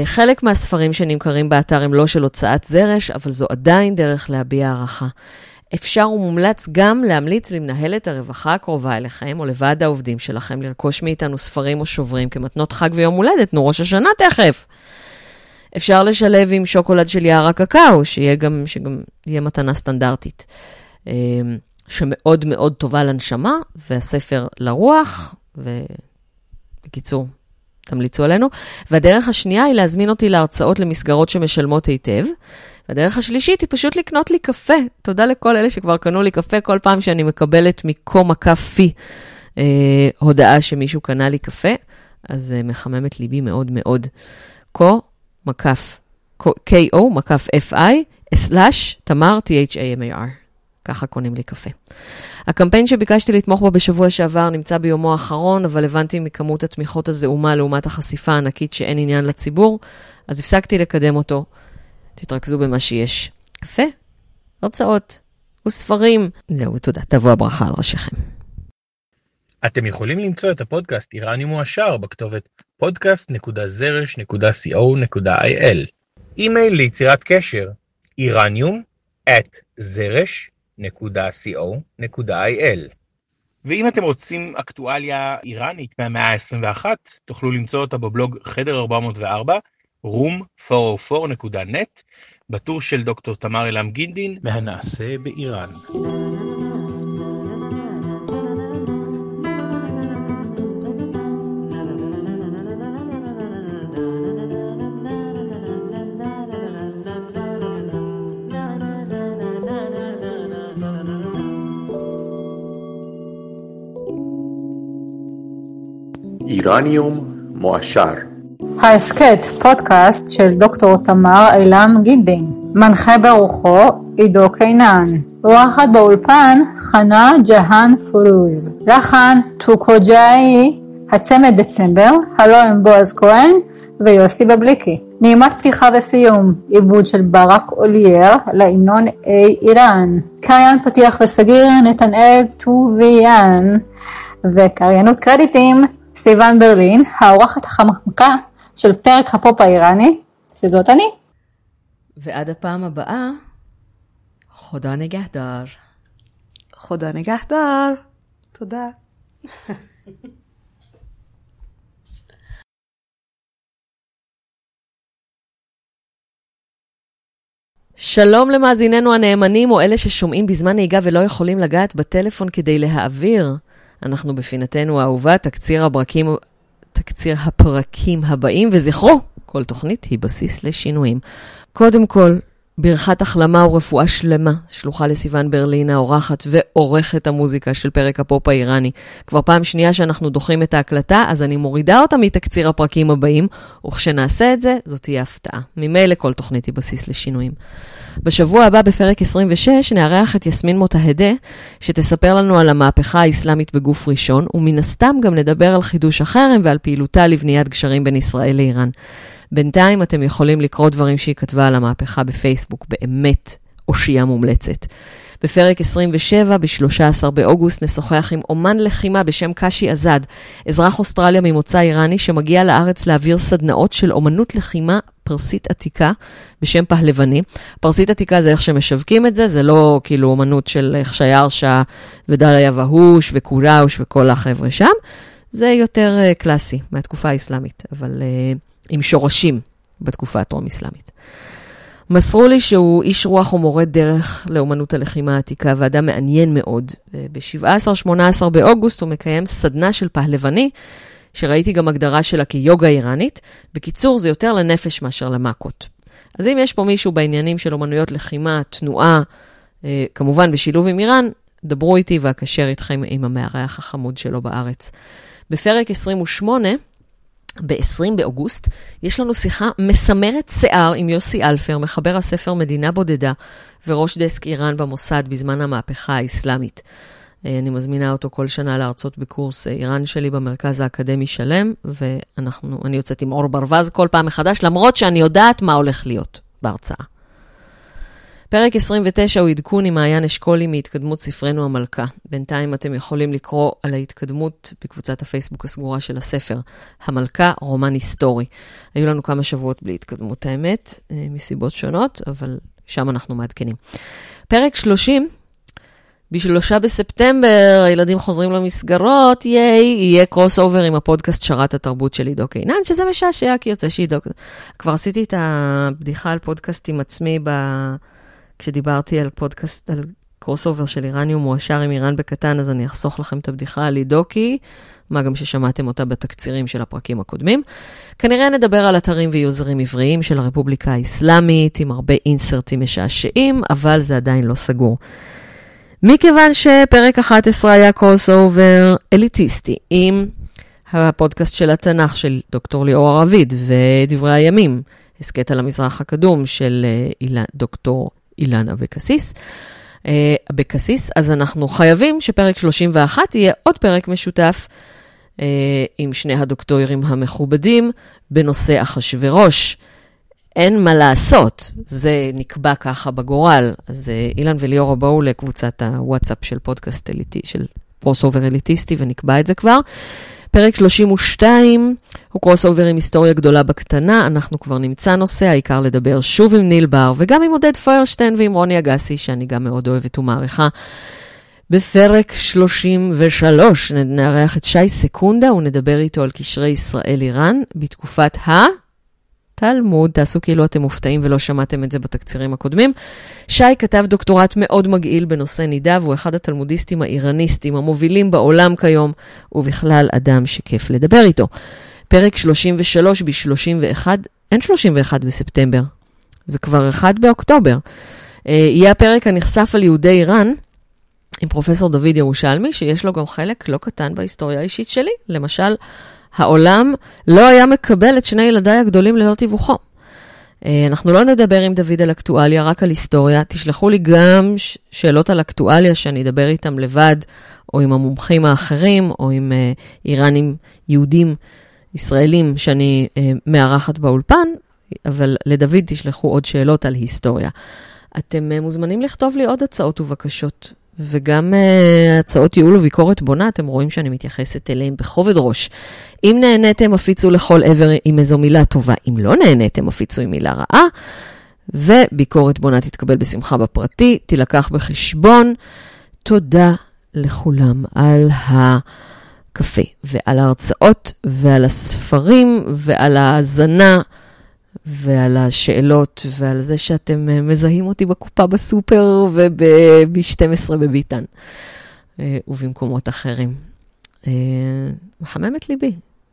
חלק מהספרים שנמכרים באתר הם לא של הוצאת זרש, אבל זו עדיין דרך להביע הערכה. אפשר ומומלץ גם להמליץ למנהלת הרווחה הקרובה אליכם, או לוועד העובדים שלכם, לרכוש מאיתנו ספרים או שוברים כמתנות חג ויום הולדת, נו ראש השנה תכף. אפשר לשלב עם שוקולד של יערה קקאו, שגם יהיה מתנה סטנדרטית, שמאוד מאוד טובה לנשמה, והספר לרוח, ובקיצור, תמליצו עלינו. והדרך השנייה היא להזמין אותי להרצאות למסגרות שמשלמות היטב. והדרך השלישית היא פשוט לקנות לי קפה. תודה לכל אלה שכבר קנו לי קפה כל פעם שאני מקבלת מקום הקפי הודעה שמישהו קנה לי קפה. אז מחממת ליבי מאוד מאוד. ko-fi/tamar.thamar. ככה קונים לי קפה. הקמפיין שביקשתי לתמוך בו בשבוע שעבר נמצא ביומו האחרון, אבל הבנתי מכמות התמיכות הזעומה לעומת החשיפה הענקית שאין עניין לציבור, אז הפסקתי לקדם אותו. תתרכזו במה שיש. קפה, הרצאות וספרים. זהו, תודה. תבוא הברכה על ראשיכם. אתם יכולים למצוא את הפודקאסט איראניום מועשר בכתובת podcast.zresh.co.il. אימייל ליצירת קשר iranium@zeresh.co.il. ואם אתם רוצים אקטואליה איראנית מהמאה ה-21, תוכלו למצוא אותה בבלוג חדר 404, room404.net, בטור של דוקטור תמר אלעם גינדין, מהנעשה באיראן. איראניום מועשר. ההסכת, פודקאסט של דוקטור תמר אלעם גינדין. מנחה ברוחו עידו קינן. אורחת באולפן חנה ג'האן פורוז. לחן טוקוג'אי, הצמד דצמבר, הלו עם בועז כהן ויוסי בבליקי. נעימת פתיחה וסיום, עיבוד של ברק אולייר להמנון איראן. קריין פתיח וסגיר, נתנאל טוביאן. וקריינות קרדיטים, סיוון ברלין, האורחת החמקה של פרק הפופ האיראני, שזאת אני. ועד הפעם הבאה, חודה נגהדר. חודה נגהדר. תודה. שלום למאזיננו הנאמנים או אלה ששומעים בזמן נהיגה ולא יכולים לגעת בטלפון כדי להעביר. אנחנו בפינתנו האהובה, תקציר הפרקים הבאים, וזכרו, כל תוכנית היא בסיס לשינויים. קודם כל, ברכת החלמה ורפואה שלמה, שלוחה לסיוון ברלין, האורחת ועורכת המוזיקה של פרק הפופ האיראני. כבר פעם שנייה שאנחנו דוחים את ההקלטה, אז אני מורידה אותה מתקציר הפרקים הבאים, וכשנעשה את זה, זאת תהיה הפתעה. ממילא כל תוכנית היא בסיס לשינויים. בשבוע הבא בפרק 26 נארח את יסמין מוטהדה, שתספר לנו על המהפכה האסלאמית בגוף ראשון, ומן הסתם גם נדבר על חידוש החרם ועל פעילותה לבניית גשרים בין ישראל לאיראן. בינתיים אתם יכולים לקרוא דברים שהיא כתבה על המהפכה בפייסבוק, באמת אושייה מומלצת. בפרק 27, ב-13 באוגוסט, נשוחח עם אומן לחימה בשם קשי עזד, אזרח אוסטרליה ממוצא איראני שמגיע לארץ להעביר סדנאות של אומנות לחימה פרסית עתיקה בשם פהלבני. פרסית עתיקה זה איך שמשווקים את זה, זה לא כאילו אומנות של איך שיירשה ודליה והוש וקוראוש וכל החבר'ה שם, זה יותר קלאסי מהתקופה האסלאמית, אבל עם שורשים בתקופה הטרום-אסלאמית. מסרו לי שהוא איש רוח ומורה דרך לאומנות הלחימה העתיקה, ואדם מעניין מאוד. ב-17-18 באוגוסט הוא מקיים סדנה של פהלבני, שראיתי גם הגדרה שלה כיוגה איראנית. בקיצור, זה יותר לנפש מאשר למקות. אז אם יש פה מישהו בעניינים של אומנויות לחימה, תנועה, כמובן בשילוב עם איראן, דברו איתי ואקשר איתכם עם המארח החמוד שלו בארץ. בפרק 28, ב-20 באוגוסט, יש לנו שיחה מסמרת שיער עם יוסי אלפר, מחבר הספר מדינה בודדה וראש דסק איראן במוסד בזמן המהפכה האסלאמית. אני מזמינה אותו כל שנה לארצות בקורס איראן שלי במרכז האקדמי שלם, ואני יוצאת עם אור ברווז כל פעם מחדש, למרות שאני יודעת מה הולך להיות בהרצאה. פרק 29 הוא עדכון עם מעיין אשכולי מהתקדמות ספרנו המלכה. בינתיים אתם יכולים לקרוא על ההתקדמות בקבוצת הפייסבוק הסגורה של הספר. המלכה, רומן היסטורי. היו לנו כמה שבועות בלי התקדמות האמת, מסיבות שונות, אבל שם אנחנו מעדכנים. פרק 30, ב3 בספטמבר, הילדים חוזרים למסגרות, יהיה קרוס אובר עם הפודקאסט שרת התרבות של עידו קינן, שזה משעשע, כי יוצא שעידו... כבר עשיתי את הבדיחה על פודקאסט עם עצמי כשדיברתי על פודקאסט, על קרוס אובר של איראניום מועשר עם איראן בקטן, אז אני אחסוך לכם את הבדיחה על עידוקי, מה גם ששמעתם אותה בתקצירים של הפרקים הקודמים. כנראה נדבר על אתרים ויוזרים עבריים של הרפובליקה האסלאמית, עם הרבה אינסרטים משעשעים, אבל זה עדיין לא סגור. מכיוון שפרק 11 היה קרוס אובר אליטיסטי, עם הפודקאסט של התנ"ך של דוקטור ליאור ערביד ודברי הימים, הסקט על המזרח הקדום של דוקטור אילנה בקסיס, אז אנחנו חייבים שפרק 31 יהיה עוד פרק משותף עם שני הדוקטורים המכובדים בנושא אחשוורוש. אין מה לעשות, זה נקבע ככה בגורל. אז אילן וליאור באו לקבוצת הוואטסאפ של פודקאסט אליטי, של קרוס אובר אליטיסטי, ונקבע את זה כבר. פרק 32 הוא קרוס אובר עם היסטוריה גדולה בקטנה, אנחנו כבר נמצא נושא, העיקר לדבר שוב עם ניל בר, וגם עם עודד פוירשטיין ועם רוני אגסי, שאני גם מאוד אוהבת ומעריכה. בפרק 33 נארח את שי סקונדה, ונדבר איתו על קשרי ישראל-איראן בתקופת תלמוד, תעשו כאילו אתם מופתעים ולא שמעתם את זה בתקצירים הקודמים. שי כתב דוקטורט מאוד מגעיל בנושא נידה, והוא אחד התלמודיסטים האיראניסטים המובילים בעולם כיום, ובכלל אדם שכיף לדבר איתו. פרק 33 ב-31, אין 31 בספטמבר, זה כבר 1 באוקטובר. יהיה הפרק הנחשף על יהודי איראן, עם פרופסור דוד ירושלמי, שיש לו גם חלק לא קטן בהיסטוריה האישית שלי, למשל, העולם לא היה מקבל את שני ילדיי הגדולים ללא תיווכו. אנחנו לא נדבר עם דוד על אקטואליה, רק על היסטוריה. תשלחו לי גם שאלות על אקטואליה שאני אדבר איתם לבד, או עם המומחים האחרים, או עם איראנים, יהודים, ישראלים שאני מארחת באולפן, אבל לדוד תשלחו עוד שאלות על היסטוריה. אתם מוזמנים לכתוב לי עוד הצעות ובקשות, וגם הצעות ייעול וביקורת בונה, אתם רואים שאני מתייחסת אליהם בכובד ראש. אם נהניתם, הפיצו לכל עבר עם איזו מילה טובה. אם לא נהניתם, הפיצו עם מילה רעה. וביקורת בונה תתקבל בשמחה בפרטי, תילקח בחשבון. תודה לכולם על הקפה ועל ההרצאות ועל הספרים ועל ההזנה ועל השאלות, ועל זה שאתם מזהים אותי בקופה בסופר וב-12 בביטן, ובמקומות אחרים. מחממת ליבי.